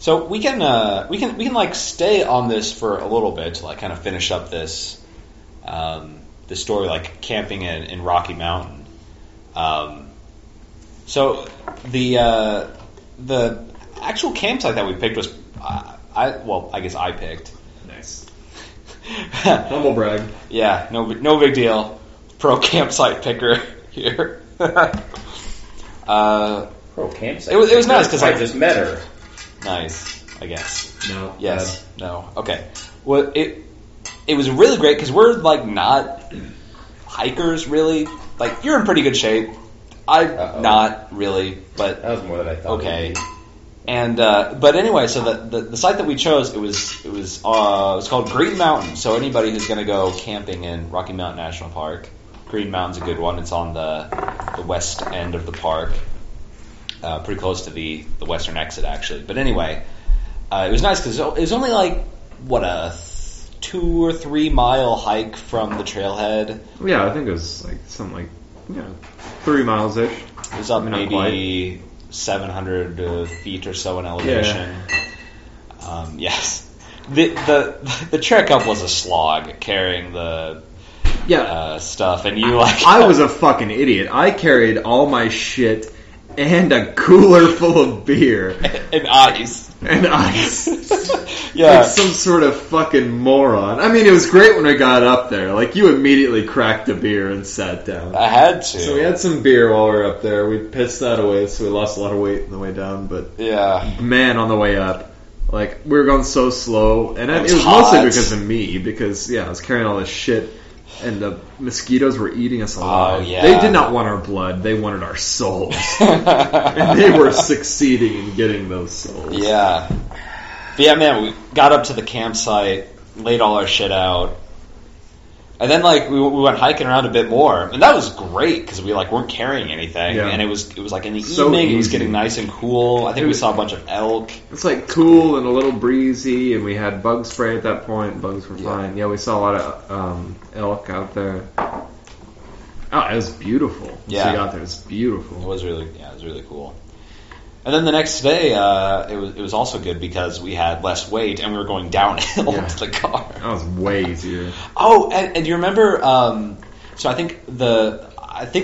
So we can like stay on this for a little bit to like kind of finish up this this story, like camping in Rocky Mountain. So the actual campsite that we picked was I picked. Nice. Humble brag. Yeah, no big deal. Pro campsite picker here. Pro campsite. It was nice because I just met her. Nice, I guess. No. Yes. Bad. No. Okay. Well, it was really great because we're like not hikers really. Like you're in pretty good shape. I'm not really, but that was more than I thought. Okay, and but anyway, so the site that we chose it was called Green Mountain. So anybody who's going to go camping in Rocky Mountain National Park, Green Mountain's a good one. It's on the west end of the park, pretty close to the western exit actually. But anyway, it was nice because it was only like what a 2 or 3 mile hike from the trailhead. Yeah, I think it was like something like. Yeah, 3 miles ish. It was up maybe 700 feet or so in elevation. Yeah. Yes, the trek up was a slog carrying the stuff, and you like I was a fucking idiot. I carried all my shit and a cooler full of beer and ice yeah, like some sort of fucking moron. I mean, it was great when I got up there. Like, you immediately cracked a beer and sat down. I had to. So we had some beer while we were up there. We pissed that away, so we lost a lot of weight on the way down. But yeah, man, on the way up, like we were going so slow, and it was hot. Mostly because of me. Because I was carrying all this shit, and the mosquitoes were eating us alive. Oh, yeah. They did not want our blood; they wanted our souls, and they were succeeding in getting those souls. Yeah. But yeah, man, we got up to the campsite, laid all our shit out, and then like we went hiking around a bit more, and that was great because we like weren't carrying anything, and it was like in the evening, it was getting nice and cool. I think we saw a bunch of elk. It's like cool and a little breezy, and we had bug spray at that point. Bugs were fine. Yeah, we saw a lot of elk out there. Oh, it was beautiful. Yeah, so we got there. It's beautiful. It was really cool. And then the next day, it was also good because we had less weight and we were going downhill to the car. That was way easier. Oh, and you remember? So I think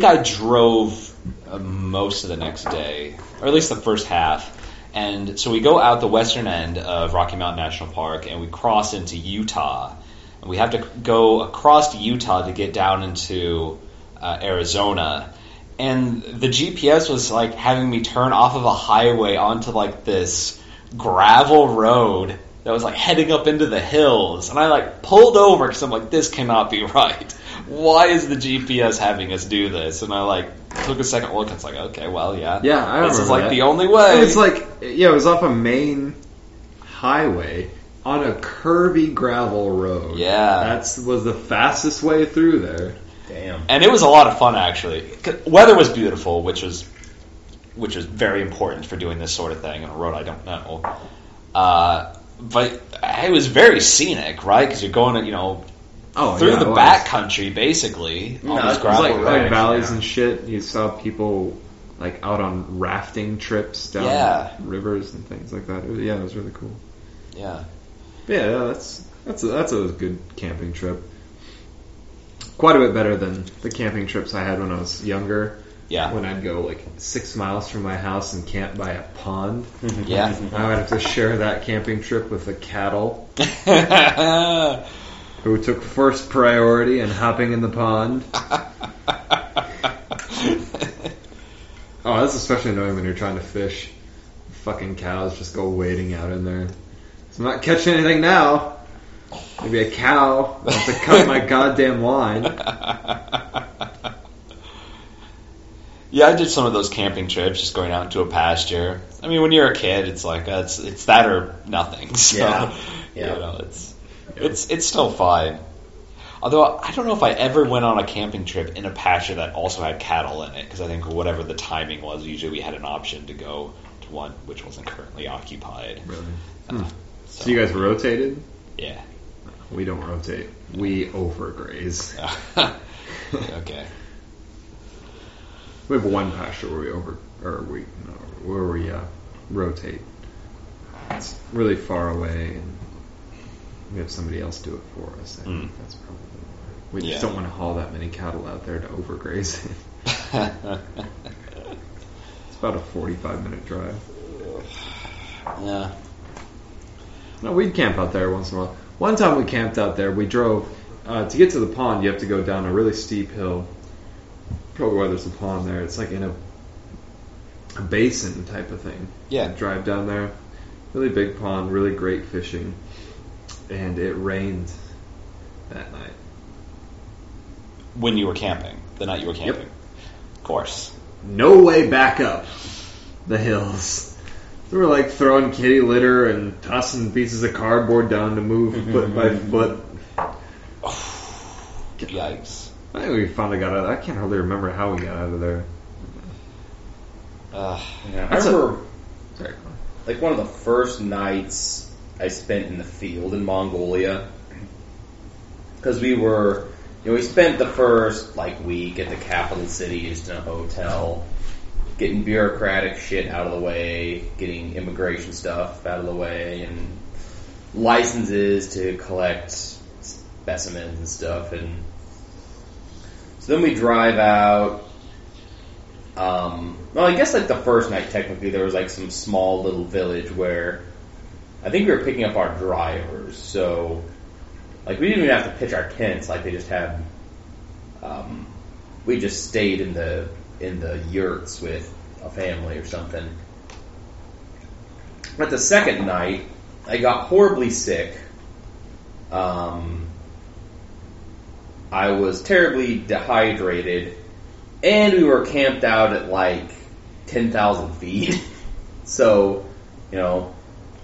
I drove most of the next day, or at least the first half. And so we go out the western end of Rocky Mountain National Park and we cross into Utah, and we have to go across to Utah to get down into Arizona. And the GPS was, like, having me turn off of a highway onto, like, this gravel road that was like heading up into the hills, and I like pulled over because I'm like, this cannot be right. Why is the GPS having us do this? And I like took a second look. And it's like, okay, well, yeah, I remember this is like that. The only way. It's like, yeah, it was off a main highway on a curvy gravel road. Yeah, that was the fastest way through there. Damn. And it was a lot of fun, actually. Weather was beautiful, which is very important for doing this sort of thing on a road I don't know. But it was very scenic, right? Because you're going, through the backcountry, basically. No, on these gravel roads, like valleys and shit. You saw people like out on rafting trips down rivers and things like that. It was really cool. Yeah, that's a good camping trip. Quite a bit better than the camping trips I had when I was younger. Yeah. When I'd go like 6 miles from my house and camp by a pond. Yeah. I would have to share that camping trip with the cattle who took first priority in hopping in the pond. Oh, that's especially annoying when you're trying to fish. The fucking cows just go wading out in there. So I'm not catching anything now. Maybe a cow wants to cut my goddamn line. Yeah, I did some of those camping trips, just going out into a pasture. I mean, when you're a kid, it's like it's that or nothing. So, yeah. It's still fine. Although I don't know if I ever went on a camping trip in a pasture that also had cattle in it, because I think whatever the timing was, usually we had an option to go to one which wasn't currently occupied. Really? So you guys rotated? Yeah. We don't rotate. We overgraze. Okay. We have one pasture where we rotate. It's really far away, and we have somebody else do it for us. I think that's probably why. We just don't want to haul that many cattle out there to overgraze. It's about a 45-minute drive. Yeah. No, we'd camp out there once in a while. One time we camped out there. We drove to get to the pond. You have to go down a really steep hill. Probably why there's a pond there. It's like in a basin type of thing. Yeah. Drive down there. Really big pond. Really great fishing. And it rained that night. When you were camping? The night you were camping? Yep. Of course. No way back up the hills. They were like throwing kitty litter and tossing pieces of cardboard down to move foot by foot. Yikes. I think we finally got out. I can't hardly remember how we got out of there. I remember like one of the first nights I spent in the field in Mongolia, because we were, we spent the first week at the capital city, just in a hotel, getting bureaucratic shit out of the way, getting immigration stuff out of the way, and licenses to collect specimens and stuff, and. So then we drive out, well, I guess the first night, technically, there was some small little village where I think we were picking up our drivers, so, we didn't even have to pitch our tents, they just had, we just stayed in the yurts with a family or something. But the second night, I got horribly sick, I was terribly dehydrated, and we were camped out at 10,000 feet. So,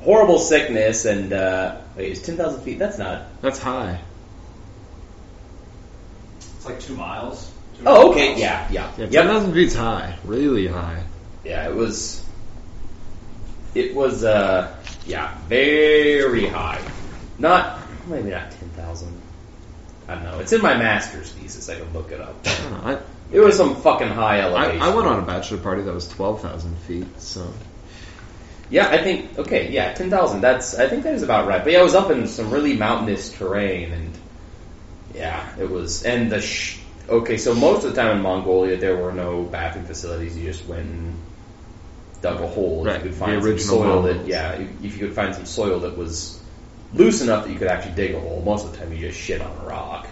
horrible sickness, and, wait, is 10,000 feet? That's not... That's high. It's 2 miles. 2 miles. Oh, okay, yeah. 10,000 feet's high. Really high. Yeah, it was very high. Maybe not 10,000. I don't know. It's in my master's thesis. I can look it up. It was some fucking high elevation. I went on a bachelor party that was 12,000 feet, so... Yeah, 10,000. I think that is about right. But yeah, I was up in some really mountainous terrain, and... Yeah, it was... And the... so most of the time in Mongolia, there were no bathroom facilities. You just went and dug a hole. Right. If you could find some soil that... Yeah, if you could find some soil that was... loose enough that you could actually dig a hole. Most of the time you just shit on a rock.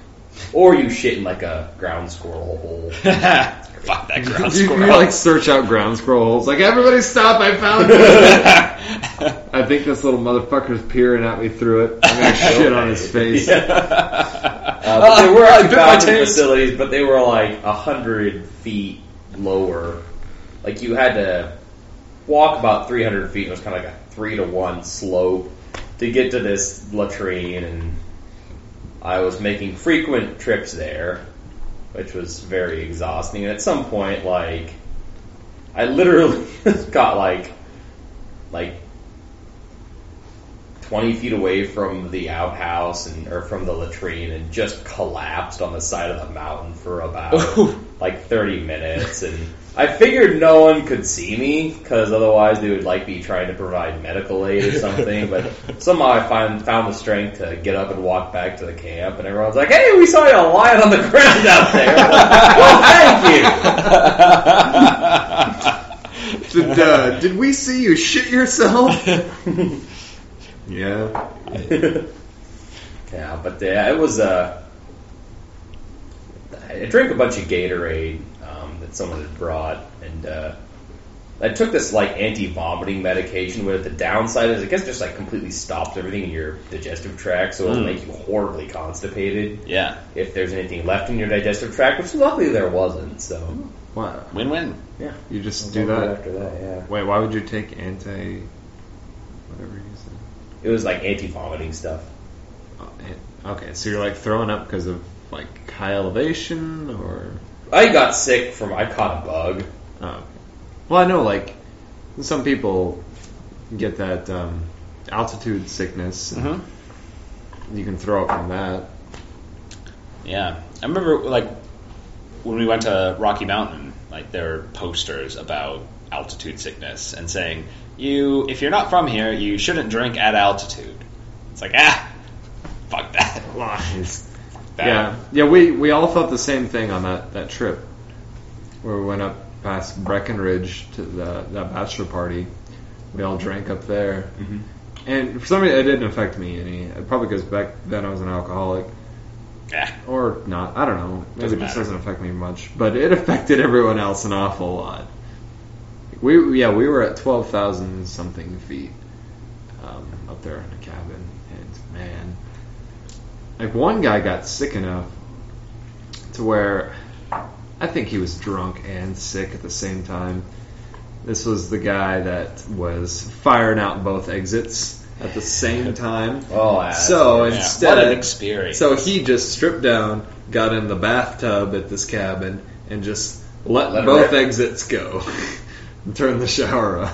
Or you shit in a ground squirrel hole. Fuck that ground squirrel. You search out ground squirrel holes. Everybody stop, I found one. I think this little motherfucker's peering at me through it. I'm going to shit on his face. Yeah. They were at fountain facilities, but they were like 100 feet lower. Like you had to walk about 300 feet. It was kind of like a 3-to-1 slope to get to this latrine, and I was making frequent trips there, which was very exhausting. And at some point, like, I literally got like 20 feet away from the outhouse or from the latrine and just collapsed on the side of the mountain for about 30 minutes. And I figured no one could see me because otherwise they would be trying to provide medical aid or something. But somehow I found the strength to get up and walk back to the camp, and everyone's like, "Hey, we saw you lying on the ground out there." Well, thank you. Did we see you shit yourself? Yeah. Yeah, but it was I drank a bunch of Gatorade that someone had brought, and I took this anti-vomiting medication, where the downside is, I guess, just completely stops everything in your digestive tract, so it'll make you horribly constipated. Yeah. If there's anything left in your digestive tract, which luckily there wasn't, so wow. Win-win. Yeah. You just do that after that, yeah. Wait, why would you take whatever you said? It was anti-vomiting stuff. Okay, so you're throwing up because of high elevation, or I got sick from I caught a bug. Oh, okay. Well, I know some people get that altitude sickness. Mm-hmm. You can throw up from that. Yeah, I remember when we went to Rocky Mountain, there were posters about altitude sickness and saying, if you're not from here, you shouldn't drink at altitude. It's fuck that. Lies. Yeah, we all felt the same thing on that trip where we went up past Breckenridge to that bachelor party. We all drank up there. Mm-hmm. And for some reason, it didn't affect me any. It probably goes back then I was an alcoholic. Yeah. Or not. I don't know. Maybe it just doesn't affect me much. But it affected everyone else an awful lot. We were at 12,000 something feet up there in a cabin, and man, one guy got sick enough to where I think he was drunk and sick at the same time. This was the guy that was firing out both exits at the same time. Oh, so instead, what an experience! So he just stripped down, got in the bathtub at this cabin, and just let both exits go. Turn the shower on.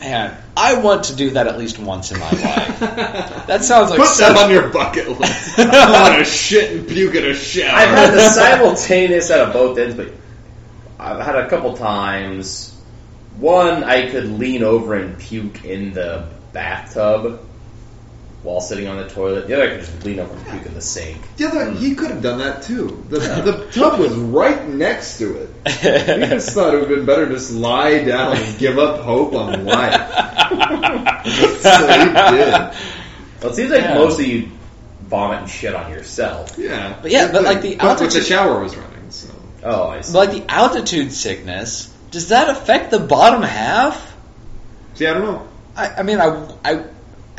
Man, I want to do that at least once in my life. That sounds like... Put that on your bucket list. I want to shit and puke in a shower. I've had the simultaneous out of both ends, but I've had a couple times. One, I could lean over and puke in the bathtub while sitting on the toilet. The other, I could just lean over and puke in the sink. The other, he could have done that too. The tub was right next to it. We just thought it would have been better to just lie down and give up hope on life. So he did. Well, it seems like mostly you vomit and shit on yourself. Yeah. But the shower was running, so... Oh, I see. But the altitude sickness, does that affect the bottom half? See, I don't know. I mean, I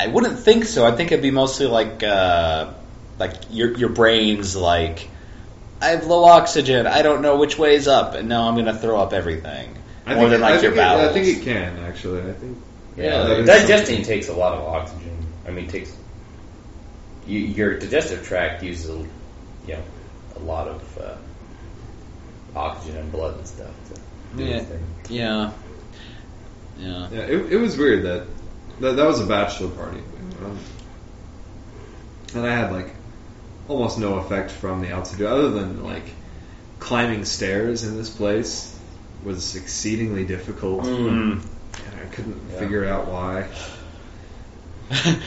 wouldn't think so. I think it'd be mostly your brain's I have low oxygen. I don't know which way's up, and now I'm going to throw up everything. Your bowels. I think it can actually. I think digesting takes a lot of oxygen. I mean, your digestive tract uses a lot of oxygen and blood and stuff to do this thing. Yeah. It was weird that. That was a bachelor party. And I had, almost no effect from the altitude, other than, climbing stairs in this place was exceedingly difficult. And I couldn't figure out why.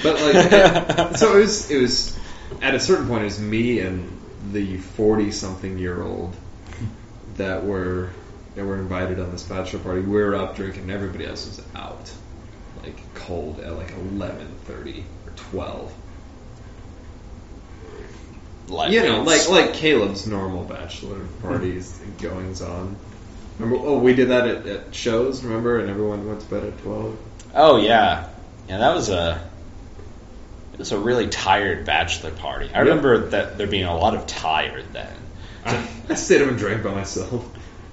But, so it was, at a certain point, it was me and the 40-something-year-old that were invited on this bachelor party. We were up drinking, and everybody else was out. Cold at 11:30 or 12. Caleb's normal bachelor parties and goings on. Remember? Oh, we did that at shows. Remember, and everyone went to bed at 12. Oh yeah, yeah. That was a really tired bachelor party. I remember that there being a lot of tired then. I stayed up and drank by myself.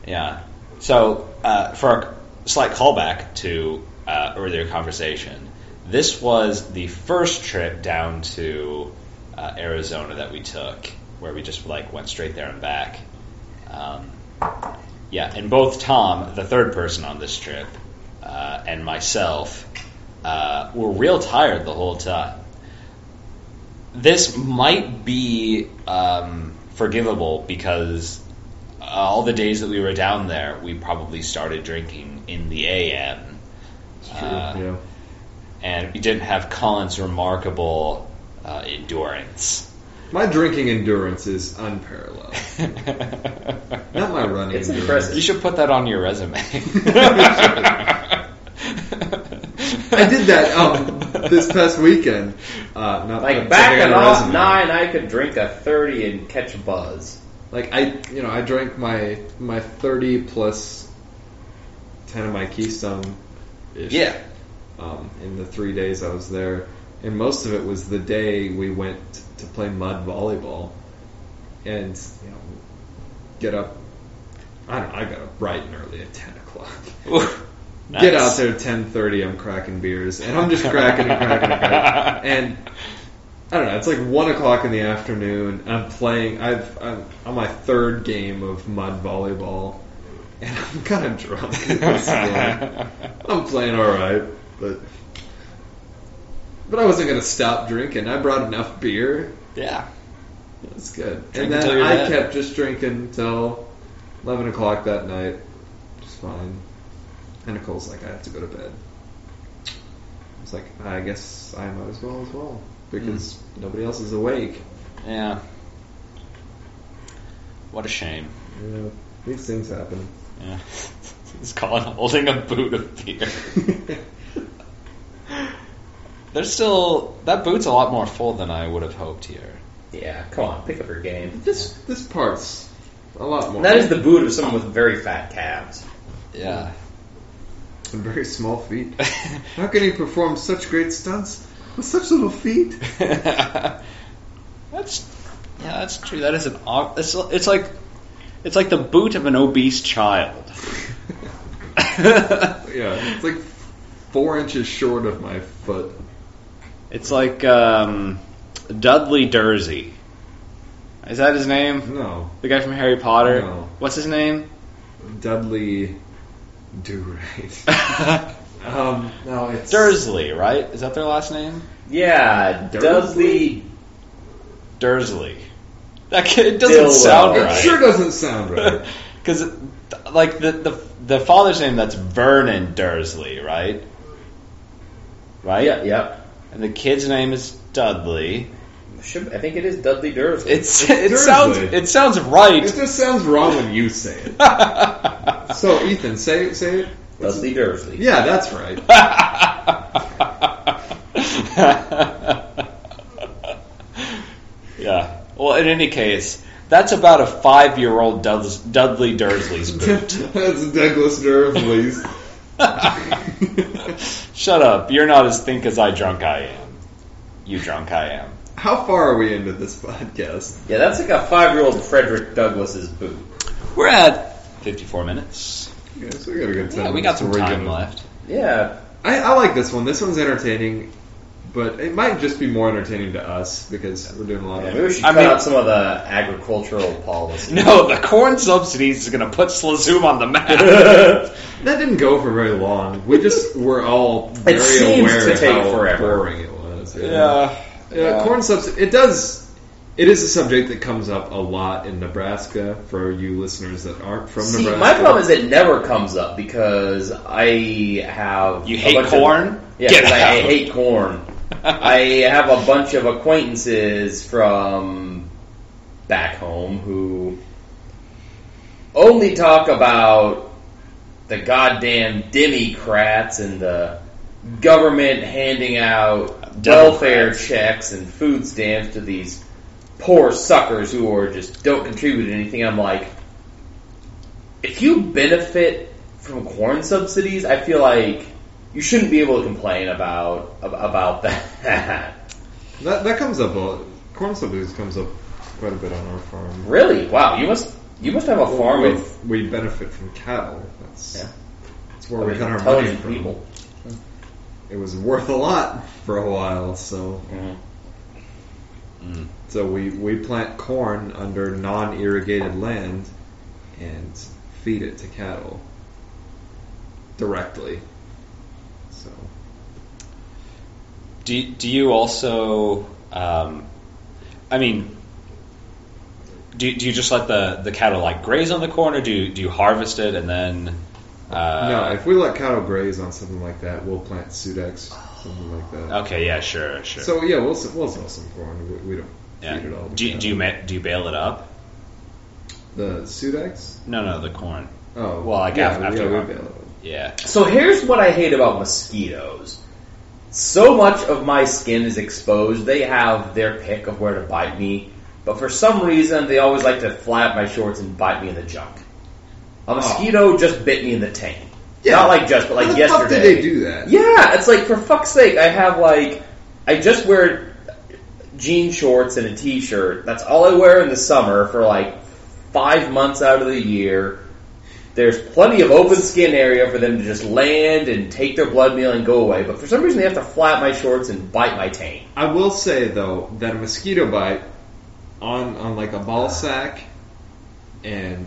Yeah. So for a slight callback to earlier conversation, this was the first trip down to Arizona that we took, where we just like went straight there and back. Yeah, and both Tom, the third person on this trip, and myself were real tired the whole time. This might be forgivable because all the days that we were down there, we probably started drinking in the a.m. It's true, yeah. And we didn't have Colin's remarkable endurance. My drinking endurance is unparalleled. Not my running it's endurance. Impressive. You should put that on your resume. I did that this past weekend. Not back in 09, I could drink a 30 and catch a buzz. Like I drank my 30 plus 10 of my Keystone. Yeah. In the 3 days I was there, and most of it was the day we went to play mud volleyball, and get up. I don't know. I got up bright and early at 10:00. Oof. Nice. Get out there at 10:30. I'm cracking beers, and I'm just cracking. And I don't know. It's like 1:00 in the afternoon. And I'm playing. I'm on my third game of mud volleyball, and I'm kind of drunk at this point. I'm playing all right, but I wasn't gonna stop drinking. I brought enough beer. Yeah, that's good. Drink and then I kept just drinking till 11:00 that night. Just fine. And Nicole's like, I have to go to bed. I was like, I guess I might as well. Because nobody else is awake. Yeah. What a shame. Yeah. These things happen. Yeah. It's Colin holding a boot of beer. There's still... That boot's a lot more full than I would have hoped here. Yeah, come on. Pick up your game. This part's a lot more. That is the boot of someone with very fat calves. Yeah. And very small feet. How can he perform such great stunts with such little feet? That's true. That is an it's like the boot of an obese child. Yeah, it's like 4 inches short of my foot. It's like Dudley Dursley. Is that his name? No. The guy from Harry Potter? No. What's his name? Dudley. Do right. No, it's Dursley, right? Is that their last name? Yeah, Dursley. It doesn't sound right. It sure doesn't sound right. Because, like the father's name, that's Vernon Dursley, right? Right. Yeah. Yep. And the kid's name is Dudley. I think it is Dudley Dursley. It Dursley. It sounds right. It just sounds wrong when you say it. So, Ethan, say it. Dudley Dursley. Yeah, that's right. Yeah. Well, in any case, that's about a 5-year-old Dudley Dursley's boot. That's Douglas Dursley's. Shut up. You're not as think as I drunk I am. You drunk I am. How far are we into this podcast? Yeah, that's like a 5-year-old Frederick Douglas's boot. We're at... 54 minutes. Yeah, so we got a good time. Yeah, we got some time left. Yeah. I like this one. This one's entertaining, but it might just be more entertaining to us because we're doing a lot of it. Maybe we should cut out some of the agricultural policy. No, the corn subsidies is going to put Sluzoom on the map. That didn't go for very long. We just were all very aware of how boring it was. Yeah. Corn subsidy. It does... It is a subject that comes up a lot in Nebraska for you listeners that aren't from Nebraska. My problem is it never comes up because I have... You hate corn? I hate corn. I have a bunch of acquaintances from back home who only talk about the goddamn Democrats and the government handing out welfare checks and food stamps to these poor suckers who don't contribute to anything. I'm like, if you benefit from corn subsidies, I feel like you shouldn't be able to complain about that. That comes up. Corn subsidies comes up quite a bit on our farm. Really? Wow. You must have a farm with. We benefit from cattle. That's where we got our money from. People. It was worth a lot for a while, so. Mm. Mm. So we plant corn under non-irrigated land and feed it to cattle directly. So, do you also? Do you just let the cattle graze on the corn, or do you harvest it and then? No, if we let cattle graze on something like that, we'll plant Sudex, something like that. Okay, yeah, sure. So yeah, we'll sell some corn. We don't feed it all. Do you bale it up? The Sudex? No, the corn. Oh, well, after we bale it up. Yeah. So here's what I hate about mosquitoes. So much of my skin is exposed. They have their pick of where to bite me, but for some reason they always like to fly up my shorts and bite me in the junk. A mosquito just bit me in the taint. Yeah. Not like just, but like yesterday. How the fuck did they do that? Yeah, it's like, for fuck's sake, I have I just wear jean shorts and a t-shirt. That's all I wear in the summer for 5 months out of the year. There's plenty of open skin area for them to just land and take their blood meal and go away. But for some reason, they have to fly up my shorts and bite my taint. I will say, though, that a mosquito bite on a ball sack and...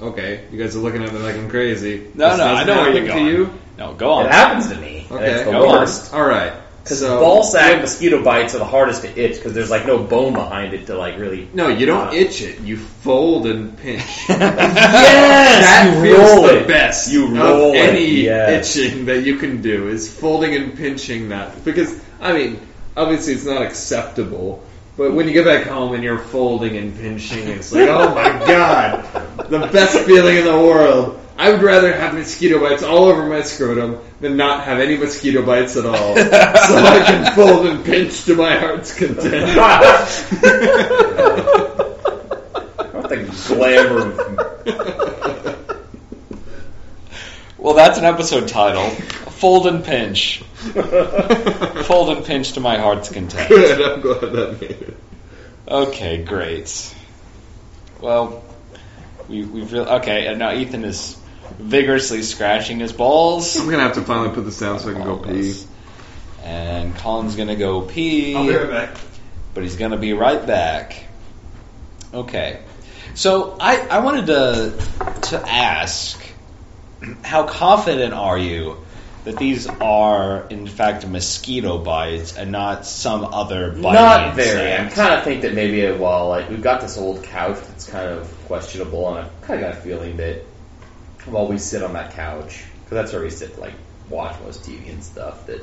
Okay, you guys are looking at me like I'm crazy. No, I know where you're going. You? No, go on. It happens to me. Okay, it's the worst. All right. Because ball sack mosquito bites are the hardest to itch because there's no bone behind it to really. No, you don't itch it. You fold and pinch. Yes, that you feels roll the it. Best. You roll of it. Any yes. itching that you can do is folding and pinching that, because obviously it's not acceptable. But when you get back home and you're folding and pinching, it's like, oh my god, the best feeling in the world. I would rather have mosquito bites all over my scrotum than not have any mosquito bites at all, so I can fold and pinch to my heart's content. What the glamour. Well, that's an episode title. Fold and pinch. Fold and pinch to my heart's content. Good, I'm glad that made it. Okay, great. Well, we've really... Okay, and now Ethan is vigorously scratching his balls. I'm going to have to finally put this down so I can go pee. And Colin's going to go pee. I'll be right back. But he's going to be right back. Okay. So, I wanted to ask... How confident are you that these are, in fact, mosquito bites and not some other biting insect? Not very. I kind of think that maybe, we've got this old couch that's kind of questionable, and I've kind of got a feeling that we sit on that couch, because that's where we sit to, watch most TV and stuff, that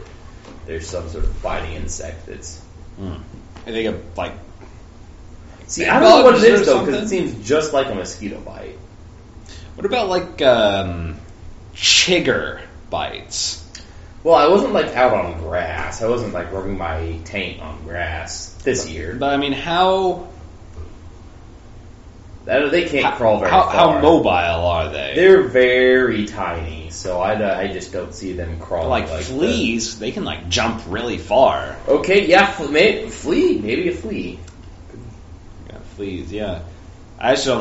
there's some sort of biting insect that's... I think of, See, I don't know what it is, though, because it seems just like a mosquito bite. What about, chigger bites? Well, I wasn't, out on grass. I wasn't, rubbing my taint on grass this year. But, how... They can't crawl very far. How mobile are they? They're very tiny, so I just don't see them crawling. Like fleas, they can, jump really far. Okay, yeah, maybe a flea. Yeah, fleas, yeah. I just don't,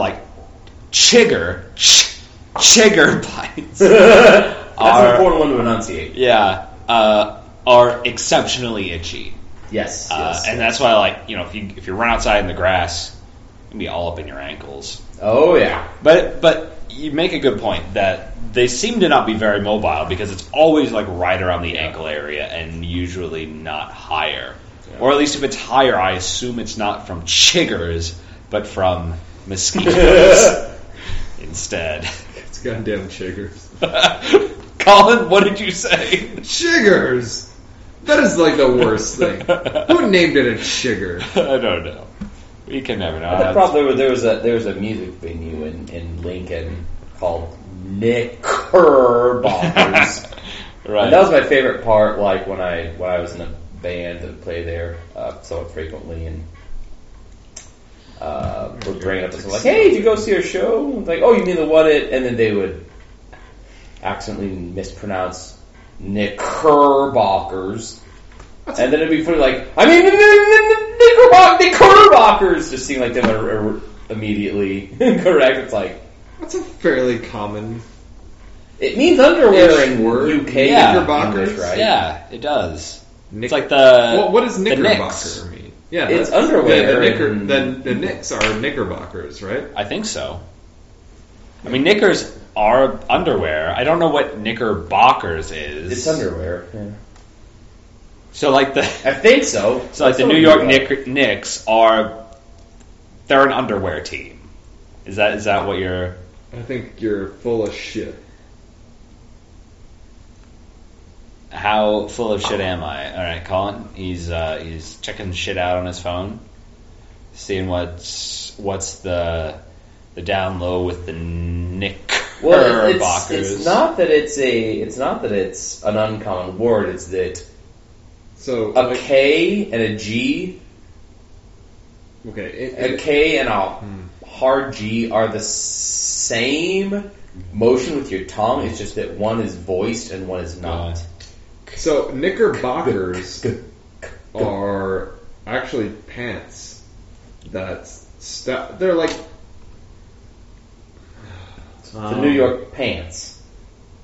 Chigger bites. That's an important one to enunciate. Yeah, are exceptionally itchy. Yes, and that's why, if you run outside in the grass, it can be all up in your ankles. Oh yeah, but you make a good point that they seem to not be very mobile because it's always right around the ankle area and usually not higher, or at least if it's higher, I assume it's not from chiggers but from mosquitoes. Instead. It's goddamn chiggers. Colin, what did you say? Chiggers! That is the worst thing. Who named it a chigger? I don't know. We can never know. The problem, there was a music venue in Lincoln called Knickerbockers. Right. And that was my favorite part, when I was in a band that played there somewhat frequently, and would bring up something like, "Hey, did you go see our show?" Like, "Oh, you mean the what it?" And then they would accidentally mispronounce Knickerbockers. And then it'd be funny, like, "I mean, Knickerbockers!" Just seem like they would immediately correct. It's like, that's a fairly common. It means underwear in UK. Yeah. Knickerbockers, English, right? Yeah, it does. It's like the. Well, what does knickerbocker mean? Yeah, it's underwear. The knicks are knickerbockers, right? I think so. I mean, knickers are underwear. I don't know what knickerbockers is. It's underwear. Yeah. So like the. I think so. So like the New York Knicks are. They're an underwear team. Is that what you're? I think you're full of shit. How full of shit am I? All right, Colin. He's checking shit out on his phone, seeing what's the down low with the Knickerbockers. Well, it's not that it's an uncommon word. It's that a K and a G. Okay, a K and a hard G are the same motion with your tongue. It's just that one is voiced and one is not. So knickerbockers are actually pants that they're like the New York pants.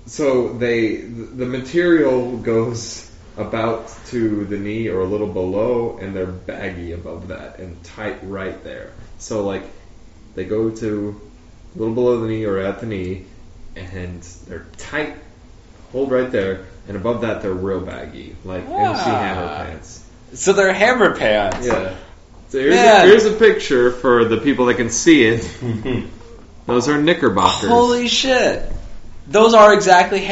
So the material goes about to the knee or a little below, and they're baggy above that and tight right there. So like they go to a little below the knee or at the knee, and they're tight, hold right there. And above that, they're real baggy, like MC Hammer pants. So they're hammer pants. Yeah. So here's a picture for the people that can see it. Those are Knickerbockers. Holy shit. Those are exactly...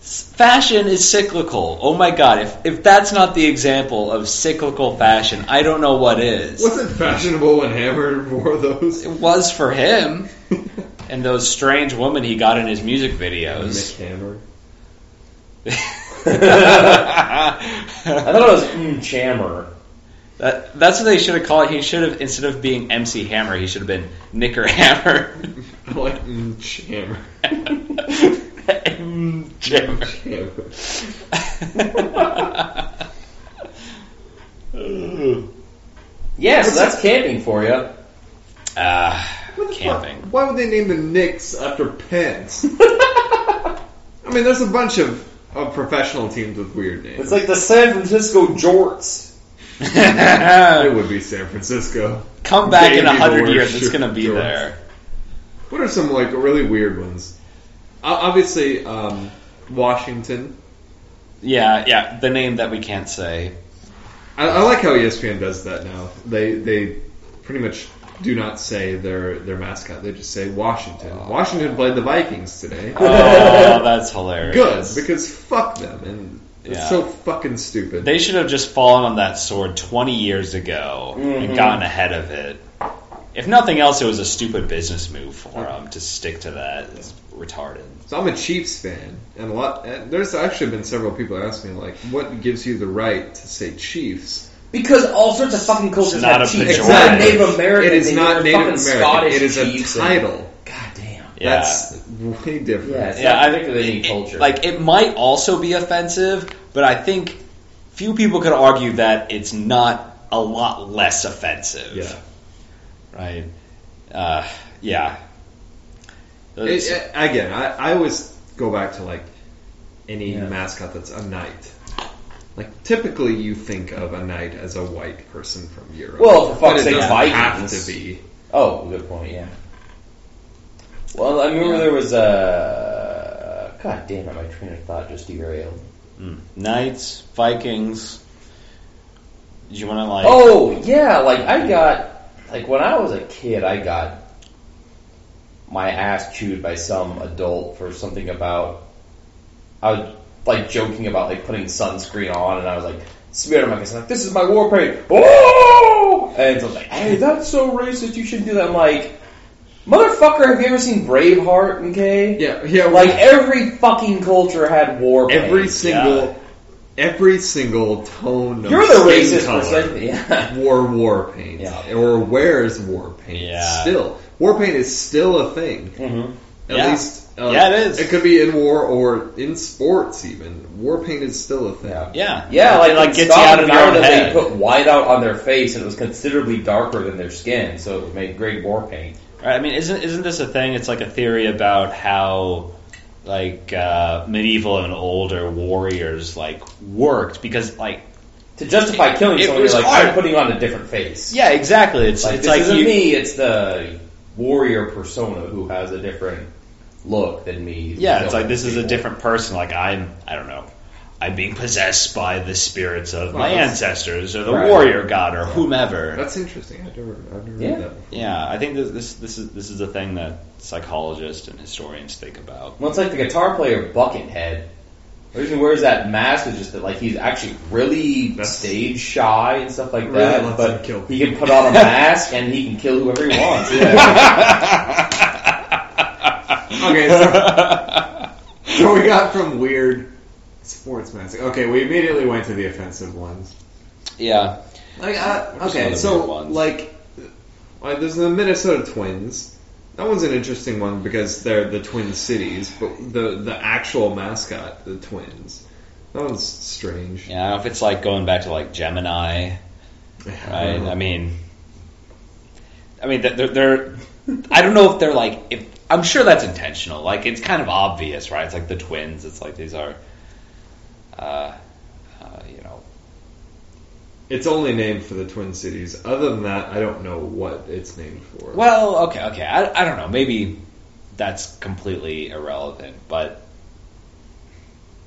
Fashion is cyclical. Oh my god, if that's not the example of cyclical fashion, I don't know what is. Wasn't fashionable when Hammer wore those? It was for him. And those strange women he got in his music videos. Mick Hammer. I thought it was Chammer. That's what they should have called it. He should have, instead of being MC Hammer, he should have been Knicker Hammer. I like Chammer. Chammer. Yeah, so that's camping for you. Camping. Why would they name the Knicks after pants? I mean, there's a bunch of professional teams with weird names. It's like the San Francisco Jorts. It would be San Francisco. Come back in 100 years, it's going to be jorts. There. What are some like really weird ones? Obviously, Washington. Yeah, the name that we can't say. I like how ESPN does that now. They pretty much... do not say their mascot. They just say Washington. Washington played the Vikings today. Oh, that's hilarious. Good, because fuck them. And it's so fucking stupid. They should have just fallen on that sword 20 years ago and gotten ahead of it. If nothing else, it was a stupid business move for them to stick to that. It's retarded. So I'm a Chiefs fan, and there's actually been several people ask me, like, what gives you the right to say Chiefs? Because all sorts of fucking cultures have Chiefs. It's not Native American. It is not Native American. Scottish it is a title. God damn. Yeah. That's way different. I think of any culture. Like, it might also be offensive, but I think few people could argue that it's not a lot less offensive. Yeah. Right? Yeah. I always go back to, like, any mascot that's a knight. Like, typically you think of a knight as a white person from Europe. Well, for fuck's sake, Vikings. Have to be. Oh, good point, yeah. Well, I remember there was a... God damn it, my train of thought just derailed. Knights, Vikings. Did you want to, like... Oh, yeah, like, I got... Like, when I was a kid, I got my ass chewed by some adult for something about... I was joking about, like, putting sunscreen on, and I was, like, smeared on my face. I'm like, this is my war paint. Oh! And so I was like, hey, that's so racist, you shouldn't do that. I'm like, motherfucker, have you ever seen Braveheart, okay? Yeah. Like, every fucking culture had war paint. Every single every single tone of skin color wore war paint or wears war paint. Still, war paint is still a thing. At least, it is. It could be in war or in sports. Even war paint is still a thing. Like gets you out of your own head. They put whiteout on their face, and it was considerably darker than their skin, so it made great war paint. I mean, isn't this a thing? It's like a theory about how, like, medieval and older warriors, like, worked because, like, to justify killing someone, you're like, I'm putting on a different face. Yeah, exactly. It's the warrior persona who has a different look than me. Yeah, it's like, this is a different person. Like, I don't know, I'm being possessed by the spirits of my ancestors or the warrior god or whomever. That's interesting. I've never read that. Yeah, I think this is a thing that psychologists and historians think about. Well, it's like the guitar player Buckethead. The reason he wears that mask is just that, like, he's actually really stage shy and stuff like that. But he can put on a mask and he can kill whoever he wants. Okay, so we got from weird sports mask. Okay, we immediately went to the offensive ones. Yeah. Like, okay, so, like, there's the Minnesota Twins. That one's an interesting one because they're the Twin Cities, but the actual mascot, the Twins. That one's strange. Yeah, I don't know if it's, like, going back to, like, Gemini. Right? I mean, they're I don't know if they're, like, I'm sure that's intentional. Like, it's kind of obvious, right? It's like the Twins. It's like these are... you know, it's only named for the Twin Cities. Other than that, I don't know what it's named for. Well, okay. I don't know. Maybe that's completely irrelevant, but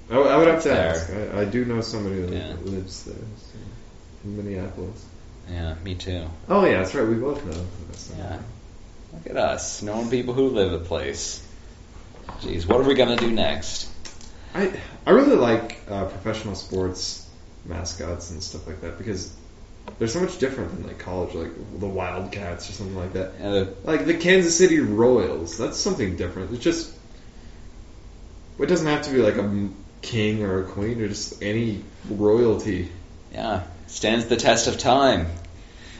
I would have to ask. I do know somebody that lives there in Minneapolis. Yeah, me too. Oh yeah, that's right. We both know. Yeah. Look at us knowing people who live a place. Jeez, what are we gonna do next? I really like professional sports mascots and stuff like that because they're so much different than, like, college, like the Wildcats or something like that. Like the Kansas City Royals, that's something different. It doesn't have to be like a king or a queen or just any royalty. Yeah, stands the test of time.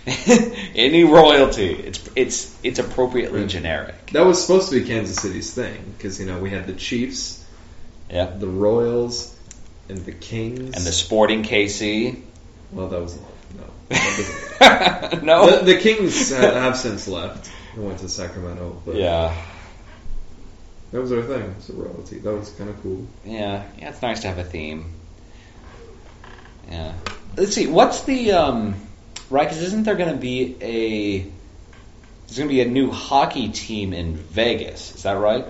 Any royalty, it's appropriately generic. That was supposed to be Kansas City's thing because, you know, we had the Chiefs. Yeah, the Royals and the Kings and the Sporting KC. Well, that was no. The Kings have since left and went to Sacramento. But yeah, that was our thing. It was a royalty. That was kind of cool. Yeah, it's nice to have a theme. Yeah, let's see. What's the right? Because isn't there going to be a new hockey team in Vegas? Is that right?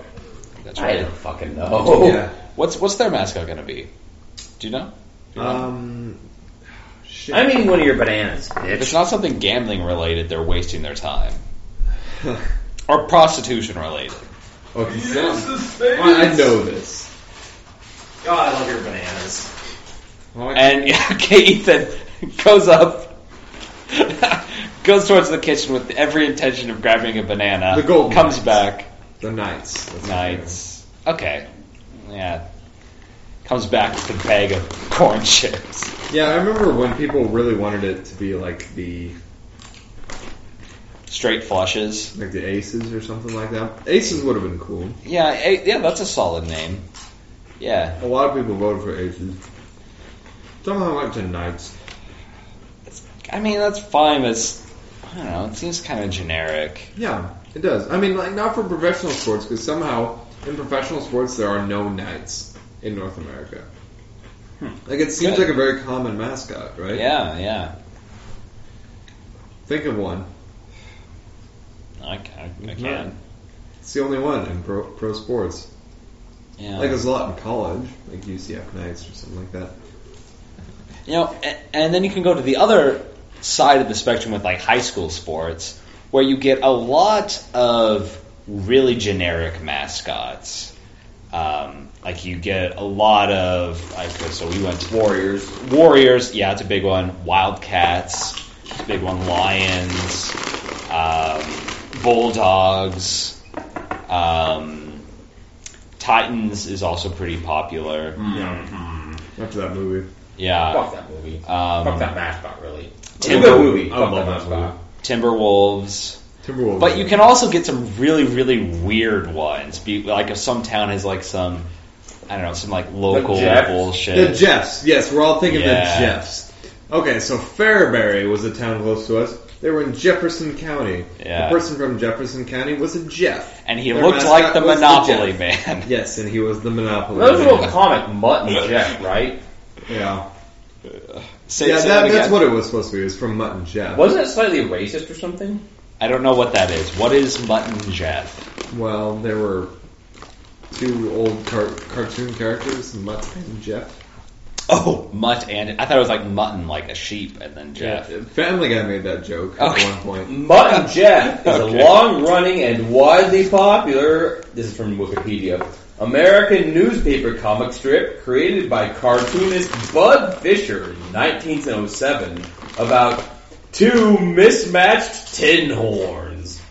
That's right. I don't fucking know. Yeah. What's their mascot going to be? Do you know? Shit. I mean, one of your bananas, bitch. If it's not something gambling related, they're wasting their time. Or prostitution related. Okay, I know this. God, I love your bananas. And Ethan goes up, goes towards the kitchen with every intention of grabbing a banana. The gold comes back. The Knights. Knights. Okay. Yeah. Comes back with a bag of corn chips. Yeah, I remember when people really wanted it to be like the... straight flushes. Like the Aces or something like that. Aces would have been cool. Yeah, yeah, that's a solid name. Yeah. A lot of people voted for Aces. Somehow I went to Knights. I mean, that's fine, but I don't know, it seems kind of generic. Yeah. It does. I mean, like, not for professional sports, because somehow in professional sports there are no Knights in North America. Like, it seems like a very common mascot, right? Yeah, yeah. Think of one. I can. It's the only one in pro sports. Yeah. Like, there's a lot in college, like UCF Knights or something like that. You know, and then you can go to the other side of the spectrum with, like, high school sports, where you get a lot of really generic mascots. Like, you get a lot of... Okay, so we went to... Warriors, yeah, it's a big one. Wildcats, it's a big one. Lions, Bulldogs, Titans is also pretty popular. Mm-hmm. After that movie. Yeah. Fuck that movie. Fuck that mascot, really. It's a good movie. I love that mascot. Timberwolves. But you can also get some really, really weird ones. Like if some town has like some, I don't know, some like local bullshit. The Jeffs. Yes, we're all thinking the Jeffs. Okay, so Fairbury was a town close to us. They were in Jefferson County. Yeah. The person from Jefferson County was a Jeff. And he looked like the Monopoly Man. Yes, and he was the Monopoly Man. That was a little comic, Mutt and Jeff, right? Yeah. That's what it was supposed to be. It was from Mutt and Jeff. Wasn't it slightly racist or something? I don't know what that is. What is Mutt and Jeff? Well, there were two old cartoon characters, Mutt and Jeff. Oh, Mutt and... I thought it was like mutton, like a sheep, and then Jeff. Yeah, Family Guy made that joke at one point. Mutt and Jeff is a long-running and widely popular... This is from Wikipedia. American newspaper comic strip created by cartoonist Bud Fisher in 1907 about two mismatched tin horns.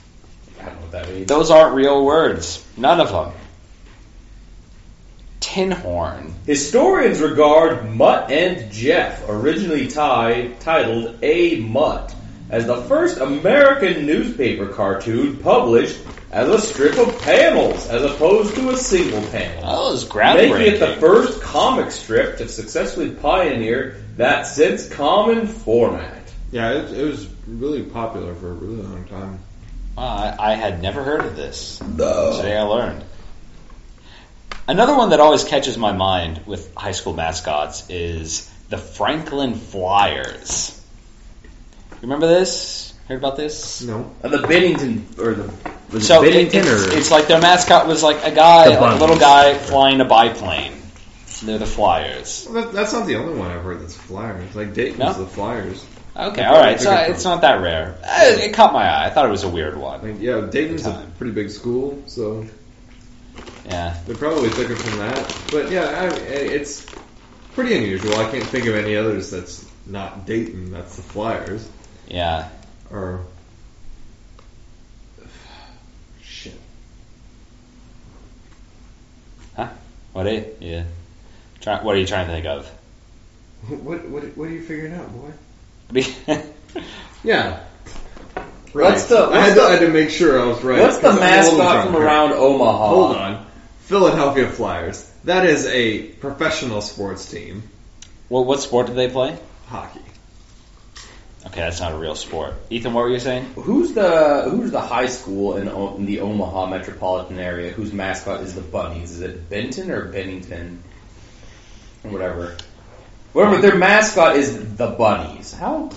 I don't know what that means. Those aren't real words. None of them. Tin horn. Historians regard Mutt and Jeff, originally titled A Mutt, as the first American newspaper cartoon published as a strip of panels as opposed to a single panel. Oh, that was groundbreaking. Making it the first comic strip to successfully pioneer that since common format. Yeah, it was really popular for a really long time. I had never heard of this. No. Today I learned. Another one that always catches my mind with high school mascots is the Franklin Flyers. Remember this? Heard about this? No. The Bennington, or the so Bennington, it's like their mascot was like a guy, like a little guy flying a biplane. They're the Flyers. Well, that's not the only one I've heard that's Flyers. Like Dayton's the Flyers. Okay, all right. So it's not that rare. It caught my eye. I thought it was a weird one. Like, yeah, Dayton's a pretty big school, so... Yeah. They probably took it from that. But yeah, it's pretty unusual. I can't think of any others that's not Dayton. That's the Flyers. Yeah. Or... Shit. Huh? What are you trying to think of? What are you figuring out, boy? Yeah. Right. I had to make sure I was right. What's the mascot from around Omaha? Hold on. Philadelphia Flyers. That is a professional sports team. Well, what sport do they play? Hockey. Okay, that's not a real sport. Ethan, what were you saying? Who's the high school in the Omaha metropolitan area whose mascot is the Bunnies? Is it Benton or Bennington? Or whatever. Whatever, their mascot is the Bunnies. How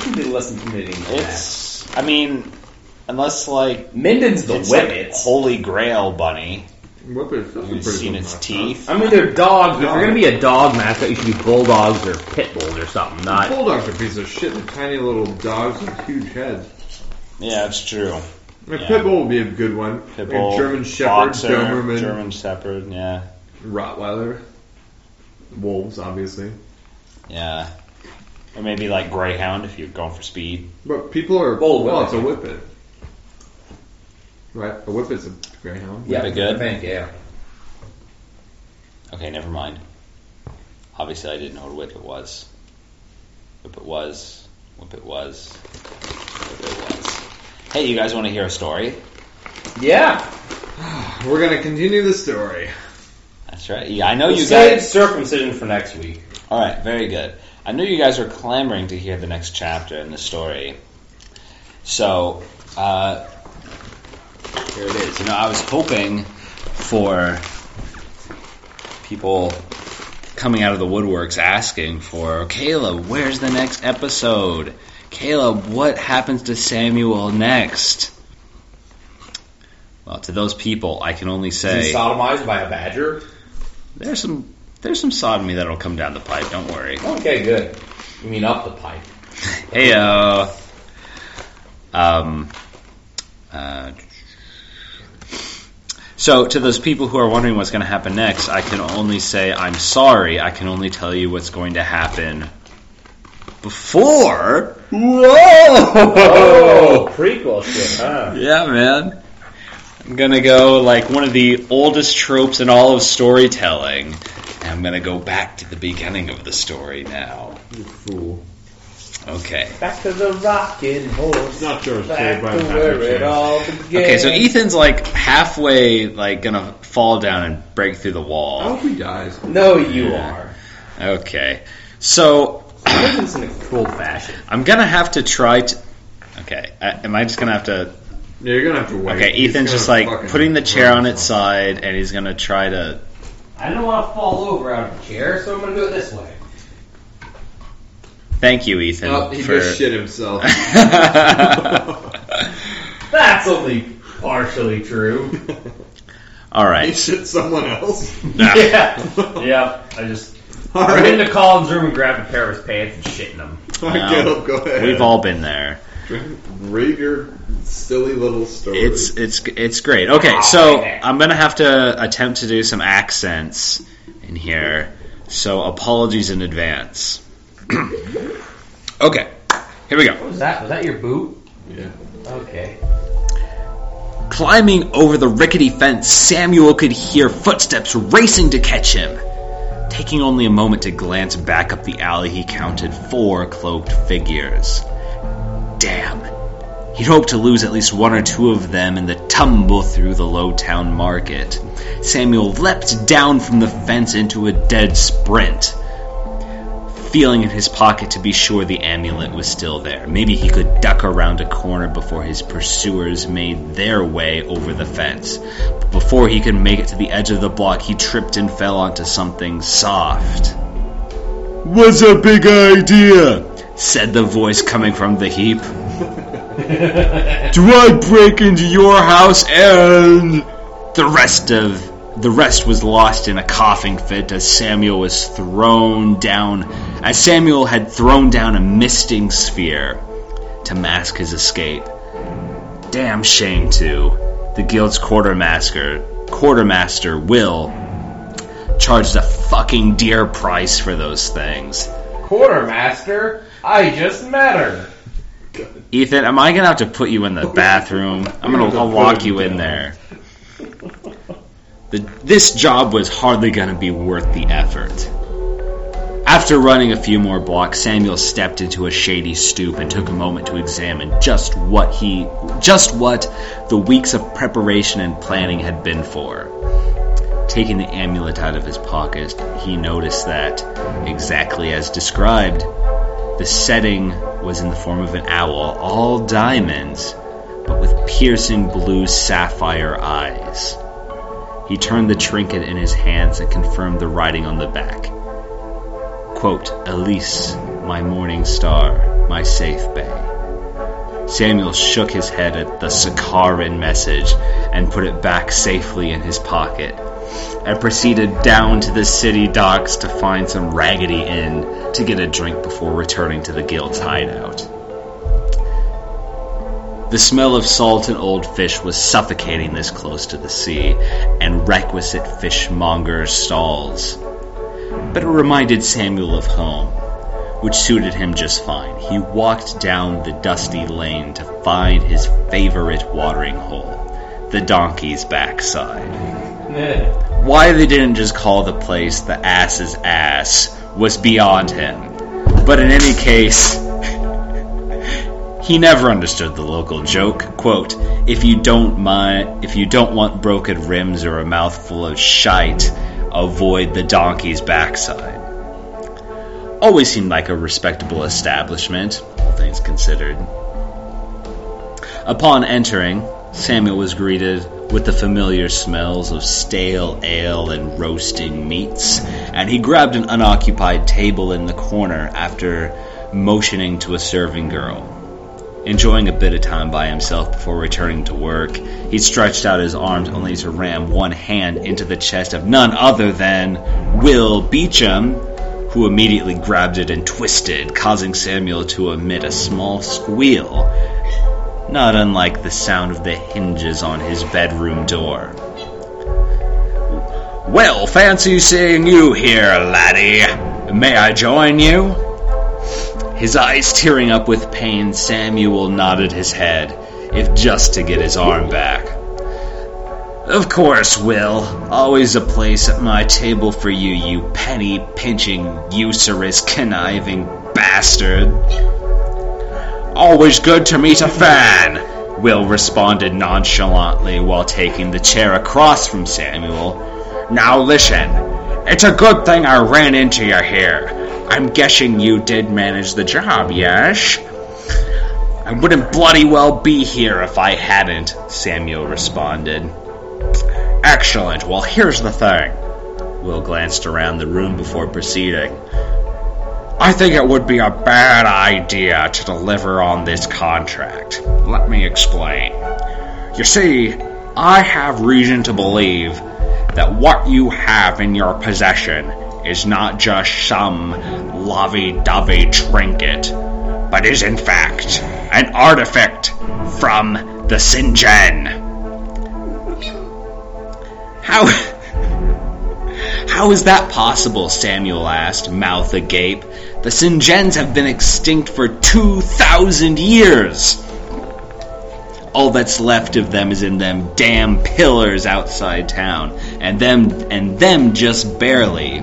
can they be less intimidating than that? I mean, unless, like... Minden's the Whippets. Like Holy Grail Bunny. Whippets. You've seen its teeth. I mean, they're dogs. If you're going to be a dog mascot, you should be bulldogs or pit bulls or something. Not bulldogs are pieces of shit. They're tiny little dogs with huge heads. Yeah, that's true. Pit bull would be a good one. Pit bull. Like German Shepherd, boxer, Doberman. German Shepherd, yeah. Rottweiler. Wolves, obviously. Yeah. Or maybe like Greyhound if you're going for speed. But people are... Well, it's a Whippet. Right? A Whippet's a Greyhound. Yeah, good? I think, yeah. Okay, never mind. Obviously, I didn't know what a Whippet was. Hey, you guys want to hear a story? Yeah. We're going to continue the story. That's right. Yeah, I know you guys... Save circumcision for next week. All right, very good. I knew you guys were clamoring to hear the next chapter in the story. So, here it is. You know, I was hoping for people coming out of the woodworks asking for, Caleb, where's the next episode? Caleb, what happens to Samuel next? Well, to those people, I can only say... Is he sodomized by a badger? There's some sodomy that'll come down the pipe, don't worry. Okay, good. You mean up the pipe. Hey-o. So, to those people who are wondering what's going to happen next, I can only say I'm sorry. I can only tell you what's going to happen before... Whoa! Prequel shit, huh? Yeah, man. I'm going to go like one of the oldest tropes in all of storytelling... I'm going to go back to the beginning of the story now. You fool. Okay. Back to the rocking horse. It's not yours, back to where it all began. Okay, so Ethan's like halfway, like gonna fall down and break through the wall. I hope he dies. No, you are. Okay, so he lives in a cool fashion. I'm gonna have to try to. Okay, am I just gonna have to? No, you're gonna have to wait. Okay, Ethan's just like putting the chair on its side, and he's gonna try to. I don't want to fall over out of the chair, so I'm gonna do it this way. Thank you, Ethan. Oh, he just shit himself. That's only partially true. All right. He shit someone else? Nah. Yeah. Yeah. I just went into Colin's room and grabbed a pair of his pants and shit in them. Go ahead. We've all been there. Read your silly little story. It's great. Okay, so I'm going to have to attempt to do some accents in here. So apologies in advance. Okay, here we go. What was that? Was that your boot? Yeah. Okay. Climbing over the rickety fence, Samuel could hear footsteps racing to catch him. Taking only a moment to glance back up the alley, he counted 4 cloaked figures. Damn. He'd hoped to lose at least one or two of them in the tumble through the low town market. Samuel leapt down from the fence into a dead sprint, feeling in his pocket to be sure the amulet was still there. Maybe he could duck around a corner before his pursuers made their way over the fence. But before he could make it to the edge of the block, he tripped and fell onto something soft. "What's a big idea?" said the voice coming from the heap. "Do I break into your house and..." The rest was lost in a coughing fit as Samuel had thrown down a misting sphere to mask his escape. Damn shame, too. The guild's quartermaster Will charged a fucking dear price for those things. Quartermaster? I just met her. Ethan, am I going to have to put you in the bathroom? I'll lock you in there. This job was hardly going to be worth the effort. After running a few more blocks, Samuel stepped into a shady stoop and took a moment to examine just what the weeks of preparation and planning had been for. Taking the amulet out of his pocket, he noticed that, exactly as described, the setting was in the form of an owl, all diamonds, but with piercing blue sapphire eyes. He turned the trinket in his hands and confirmed the writing on the back. Quote, "Elise, my morning star, my safe bay." Samuel shook his head at the Sakaran message and put it back safely in his pocket, and proceeded down to the city docks to find some raggedy inn to get a drink before returning to the guild's hideout. The smell of salt and old fish was suffocating this close to the sea, and requisite fishmonger stalls. But it reminded Samuel of home, which suited him just fine. He walked down the dusty lane to find his favorite watering hole, the donkey's backside. Why they didn't just call the place the Ass's Ass was beyond him. But in any case... he never understood the local joke. Quote, if you don't want broken rims or a mouthful of shite, avoid the donkey's backside. Always seemed like a respectable establishment, all things considered. Upon entering, Samuel was greeted with the familiar smells of stale ale and roasting meats, and he grabbed an unoccupied table in the corner after motioning to a serving girl. Enjoying a bit of time by himself before returning to work, he stretched out his arms only to ram one hand into the chest of none other than Will Beecham, who immediately grabbed it and twisted, causing Samuel to emit a small squeal, not unlike the sound of the hinges on his bedroom door. "Well, fancy seeing you here, laddie. May I join you?" His eyes tearing up with pain, Samuel nodded his head, if just to get his arm back. Of course, Will. Always a place at my table for you, you penny-pinching, usurious, conniving bastard. Always good to meet a fan, Will responded nonchalantly while taking the chair across from Samuel. Now listen, it's a good thing I ran into you here. I'm guessing you did manage the job, yes? I wouldn't bloody well be here if I hadn't, Samuel responded. Excellent. Well, here's the thing. Will glanced around the room before proceeding. I think it would be a bad idea to deliver on this contract. Let me explain. You see, I have reason to believe that what you have in your possession is not just some lovey-dovey trinket, but is in fact an artifact from the Sinjin. How is that possible, Samuel asked, mouth agape. The Sinjins have been extinct for 2,000 years. All that's left of them is in them damn pillars outside town, and them just barely.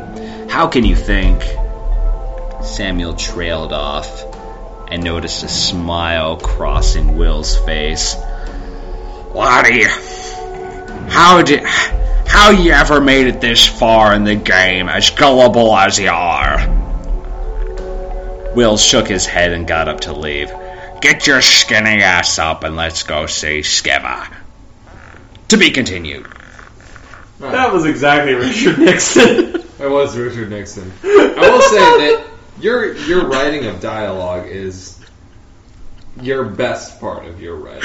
How can you think? Samuel trailed off and noticed a smile crossing Will's face. Lottie, how you ever made it this far in the game, as gullible as you are? Will shook his head and got up to leave. Get your skinny ass up and let's go see Skiva. To be continued. Right. That was exactly Richard Nixon. It was Richard Nixon. I will say that your writing of dialogue is your best part of your writing.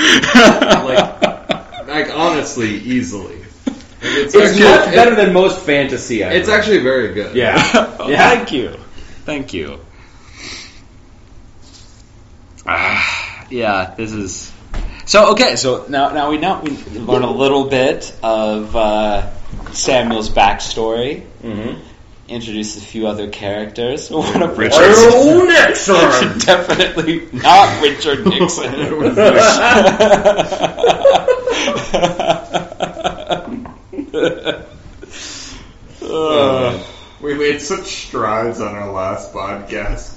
Like honestly, easily. It's much better than most fantasy. It's actually very good. Yeah. Oh, yeah. Thank you. Yeah. This is so okay. So now we learn a little bit of Samuel's backstory. Mm-hmm. Introduce a few other characters. One of Richard Nixon. Richard, definitely not Richard Nixon. We made such strides on our last podcast.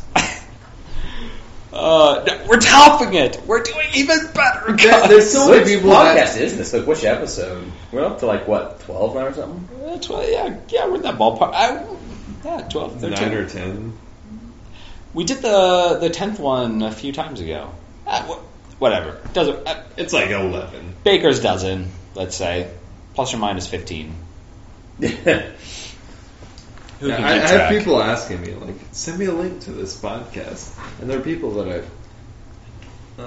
No, we're topping it. We're doing even better. There's so many people. What podcast is this? Like, which episode? We're up to 12 now or something. 12. Yeah, we're in that ballpark. 12, 13, 9 or 10. We did the 10th one a few times ago. Whatever. Doesn't. It's like 11. Baker's dozen, let's say, plus or minus 15. I have people asking me, send me a link to this podcast. And there are people that I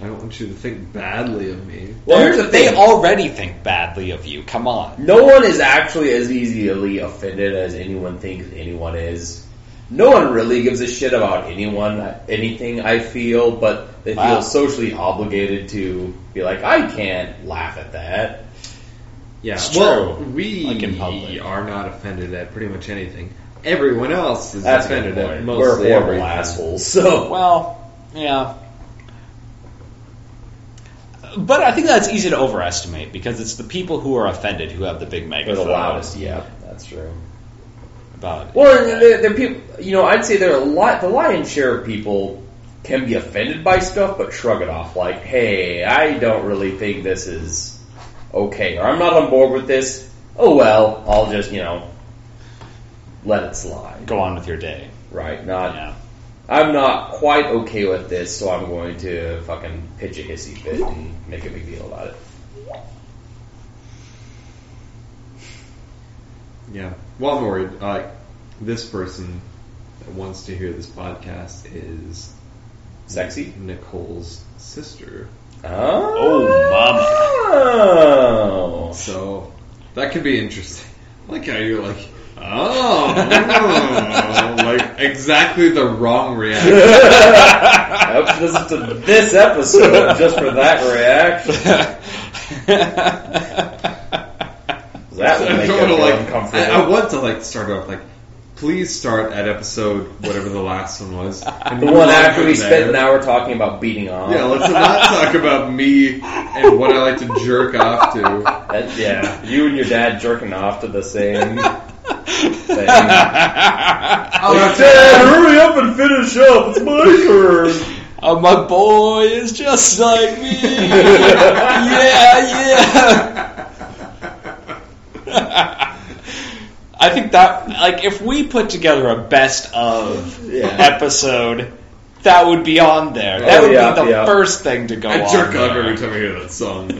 don't want you to think badly of me. Well, they already think badly of you. Come on. No one is actually as easily offended as anyone thinks anyone is. No one really gives a shit about anything, I feel, but they feel socially obligated to be like, I can't laugh at that. Yeah, it's true. Well, we are not offended at pretty much anything. Everyone else is offended at mostly everything. We're horrible assholes, so... Well, yeah. But I think that's easy to overestimate, because it's the people who are offended who have the big megaphone. They're the loudest, yeah, that's true. They're people... You know, I'd say there are the lion's share of people can be offended by stuff, but shrug it off. Like, hey, I don't really think this is... okay, or I'm not on board with this, oh well, I'll just, let it slide. Go on with your day. Right, I'm not quite okay with this, so I'm going to fucking pitch a hissy fit and make a big deal about it. Yeah. Well, I'm worried, this person that wants to hear this podcast is... Sexy? Nicole's sister. Oh mama. Oh. So that could be interesting. Like how you're like, oh, like exactly the wrong reaction. I hope she listens to this episode just for that reaction. That would make it uncomfortable. I want to start off like, please start at episode whatever the last one was. And the one after we spent an hour talking about beating off. Yeah, let's not talk about me and what I like to jerk off to. That, yeah, you and your dad jerking off to the same... Dad, hurry up and finish up. It's my turn. Oh, my boy is just like me. I think that, like, if we put together a best of episode, that would be on there. That would be the first thing to go on. I jerk off every time I hear that song.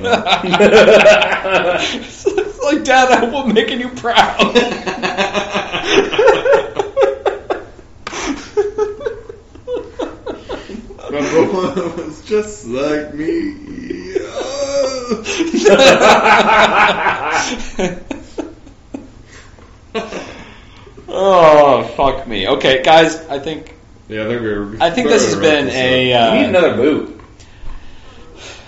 It's like, Dad, I hope I'm making you proud. My boy was just like me. Oh, fuck me. Okay, guys, I think this has been a... we need another boot.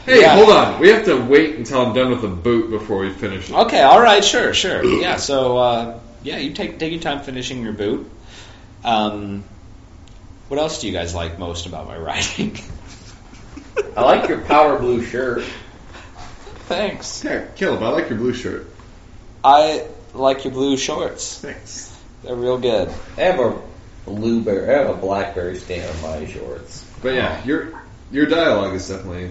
Hey, yeah. Hold on. We have to wait until I'm done with the boot before we finish it. Okay, all right, sure. Yeah, so, you take your time finishing your boot. What else do you guys like most about my writing? I like your power blue shirt. Thanks. Yeah, Caleb, I like your blue shirt. I like your blue shorts. Thanks. They're real good. I have a blackberry stain on my shorts. But yeah, your dialogue is definitely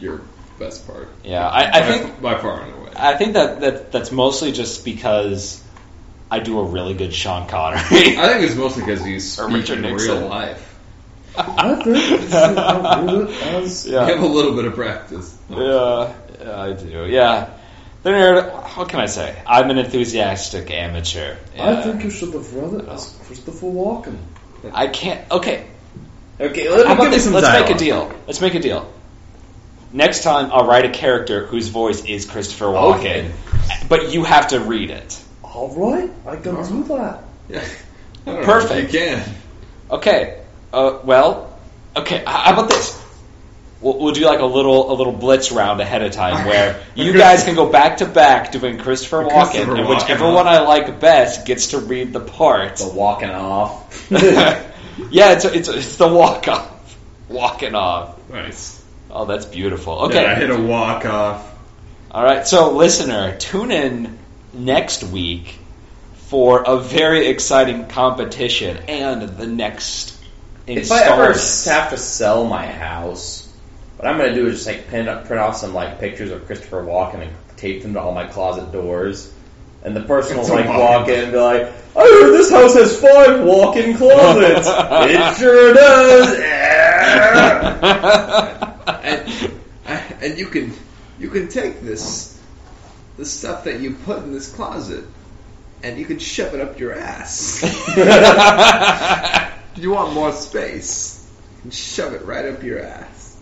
your best part. Yeah, I think... By far and away. I think that's mostly just because... I do a really good Sean Connery. I think it's mostly because you speak in real life. You have a little bit of practice. Yeah, I do. Yeah. What can I say? I'm an enthusiastic amateur. Yeah. I think you should have read it as Christopher Walken. I can't. Okay. Let's make a deal. Next time, I'll write a character whose voice is Christopher Walken, but you have to read it. All right, I can do that. Yeah. Perfect. You can. Okay. Okay. How about this? We'll do like a little blitz round ahead of time where you guys can go back to back doing Christopher Walken, and whichever one I like best gets to read the part. The walking off. Yeah, it's the walk off. Walking off. Nice. Oh, that's beautiful. Okay. Yeah, I hit a walk off. All right. So, listener, tune in next week for a very exciting competition and the next installment. If I ever have to sell my house, what I'm going to do is just like print off some like pictures of Christopher Walken and tape them to all my closet doors, and the person will like walk in and be like, "I heard this house has 5 walk-in closets." It sure does. And you can take this. The stuff that you put in this closet, and you can shove it up your ass. You want more space? You can shove it right up your ass.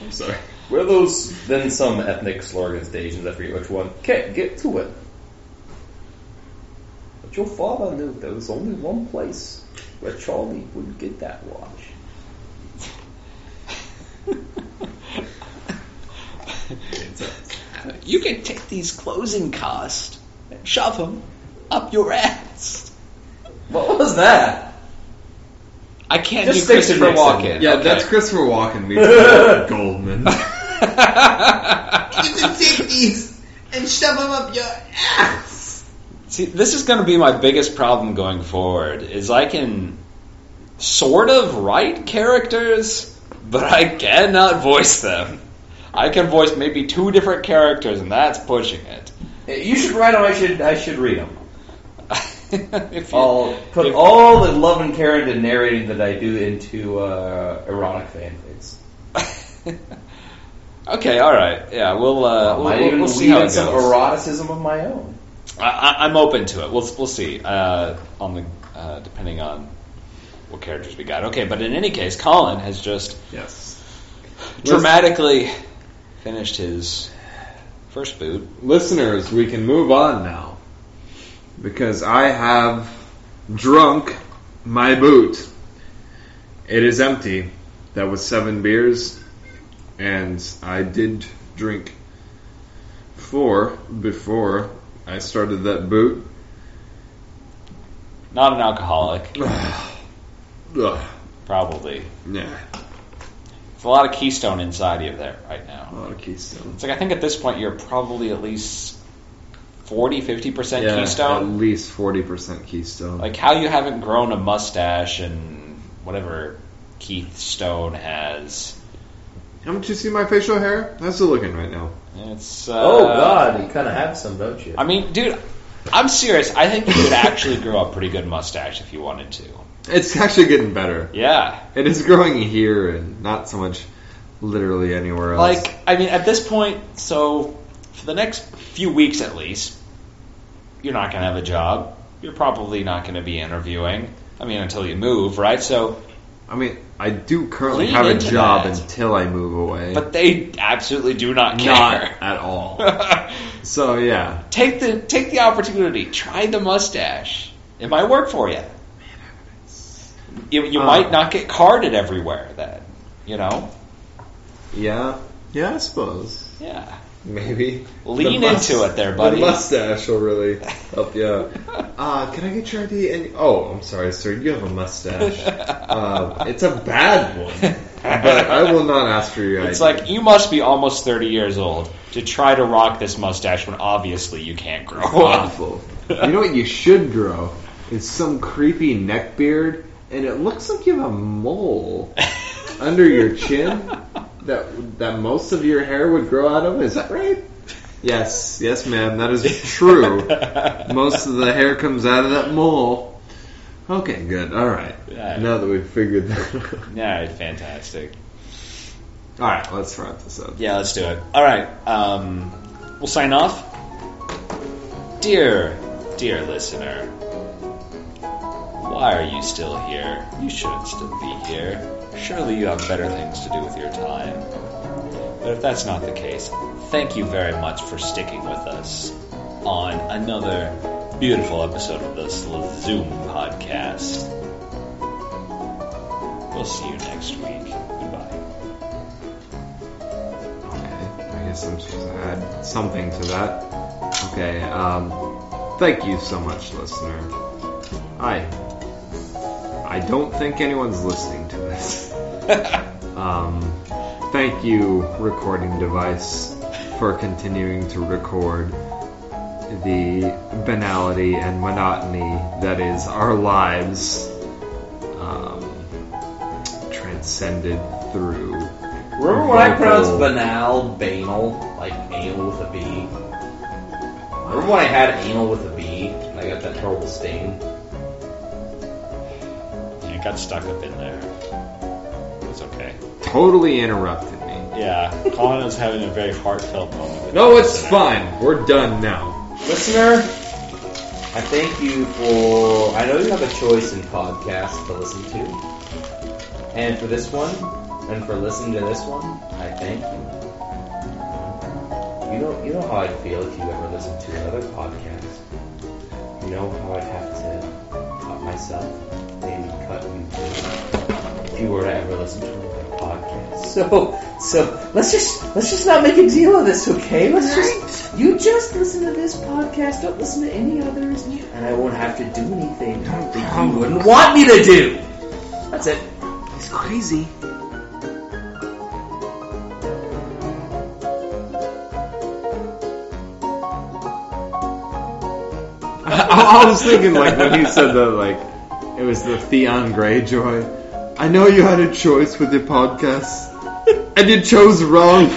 I'm sorry. Where are those? Then some ethnic slogans, stations. I forget which one. Can't get to it. But your father knew there was only one place where Charlie would get that watch. You can take these closing costs and shove them up your ass. What was that? I can't just do Christopher Walken. Yeah, that's Christopher Walken meets Goldman. You can take these and shove them up your ass. See, this is going to be my biggest problem going forward, is I can sort of write characters, but I cannot voice them. I can voice maybe 2 different characters, and that's pushing it. You should write them. I should read them. I'll put all the love and care into narrating that I do into erotic fanfics. Okay, all right. Yeah, we'll see how it goes. Some eroticism of my own. I'm open to it. We'll see on the depending on what characters we got. Okay, but in any case, Colin has just dramatically finished his first boot. Listeners, we can move on now because I have drunk my boot. It is empty. That was 7 beers, and I did drink 4 before I started that boot. Not an alcoholic. Probably. Yeah. It's a lot of Keystone inside you there right now. A lot of Keystone. It's like, I think at this point you're probably at least 40-50% Keystone. At least 40% Keystone. Like, how you haven't grown a mustache and whatever Keith Stone has. Haven't you seen my facial hair? How's it looking right now? It's oh god, you kind of have some, don't you? I mean, dude, I'm serious. I think you could actually grow a pretty good mustache if you wanted to. It's actually getting better. Yeah. It is growing here and not so much literally anywhere else. Like, I mean, at this point, so for the next few weeks at least, you're not going to have a job. You're probably not going to be interviewing. I mean, until you move, right? So, I mean, I do currently have a job until I move away. But they absolutely do not care. Not at all. So, yeah. Take the opportunity. Try the mustache. It might work for you. You might not get carded everywhere then, you know? Yeah. Yeah, I suppose. Yeah. Maybe. Lean into it there, buddy. The mustache will really help you out. Can I get your ID? Oh, I'm sorry, sir. You have a mustache. It's a bad one. But I will not ask for your ID. It's like, you must be almost 30 years old to try to rock this mustache when obviously you can't grow up. Awful. You know what you should grow? Is some creepy neck beard. And it looks like you have a mole under your chin that most of your hair would grow out of. Is that right? Yes. Yes, ma'am. That is true. Most of the hair comes out of that mole. Okay, good. All right. Now that we've figured that out. All right, fantastic. All right, let's wrap this up. Yeah, let's do it. All right. We'll sign off. Dear listener, why are you still here? You shouldn't still be here. Surely you have better things to do with your time. But if that's not the case, thank you very much for sticking with us on another beautiful episode of the Sluzoom podcast. We'll see you next week. Goodbye. Okay, I guess I'm supposed to add something to that. Okay, thank you so much, listener. Hi. I don't think anyone's listening to this. Thank you, recording device, for continuing to record the banality and monotony that is our lives, transcended through. Remember when I pronounced banal, banal, like anal with a B? Remember when I had anal with a B and I got that horrible sting? Got stuck up in there. It was okay. Totally interrupted me. Yeah, Colin was having a very heartfelt moment. No, it's fine. We're done now. Listener, I thank you for... I know you have a choice in podcasts to listen to. And for this one, and for listening to this one, I thank you. You know how I'd feel if you ever listened to another podcast. You know how I'd have to cut myself. Maybe cut you if you were to ever listen to a podcast. So let's just not make a deal of this, okay? You just listen to this podcast. Don't listen to any others, and I won't have to do anything that you wouldn't want me to do. That's it. He's crazy. I was thinking, like, when he said that, like. It was the Theon Greyjoy. I know you had a choice with your podcast, and you chose wrong.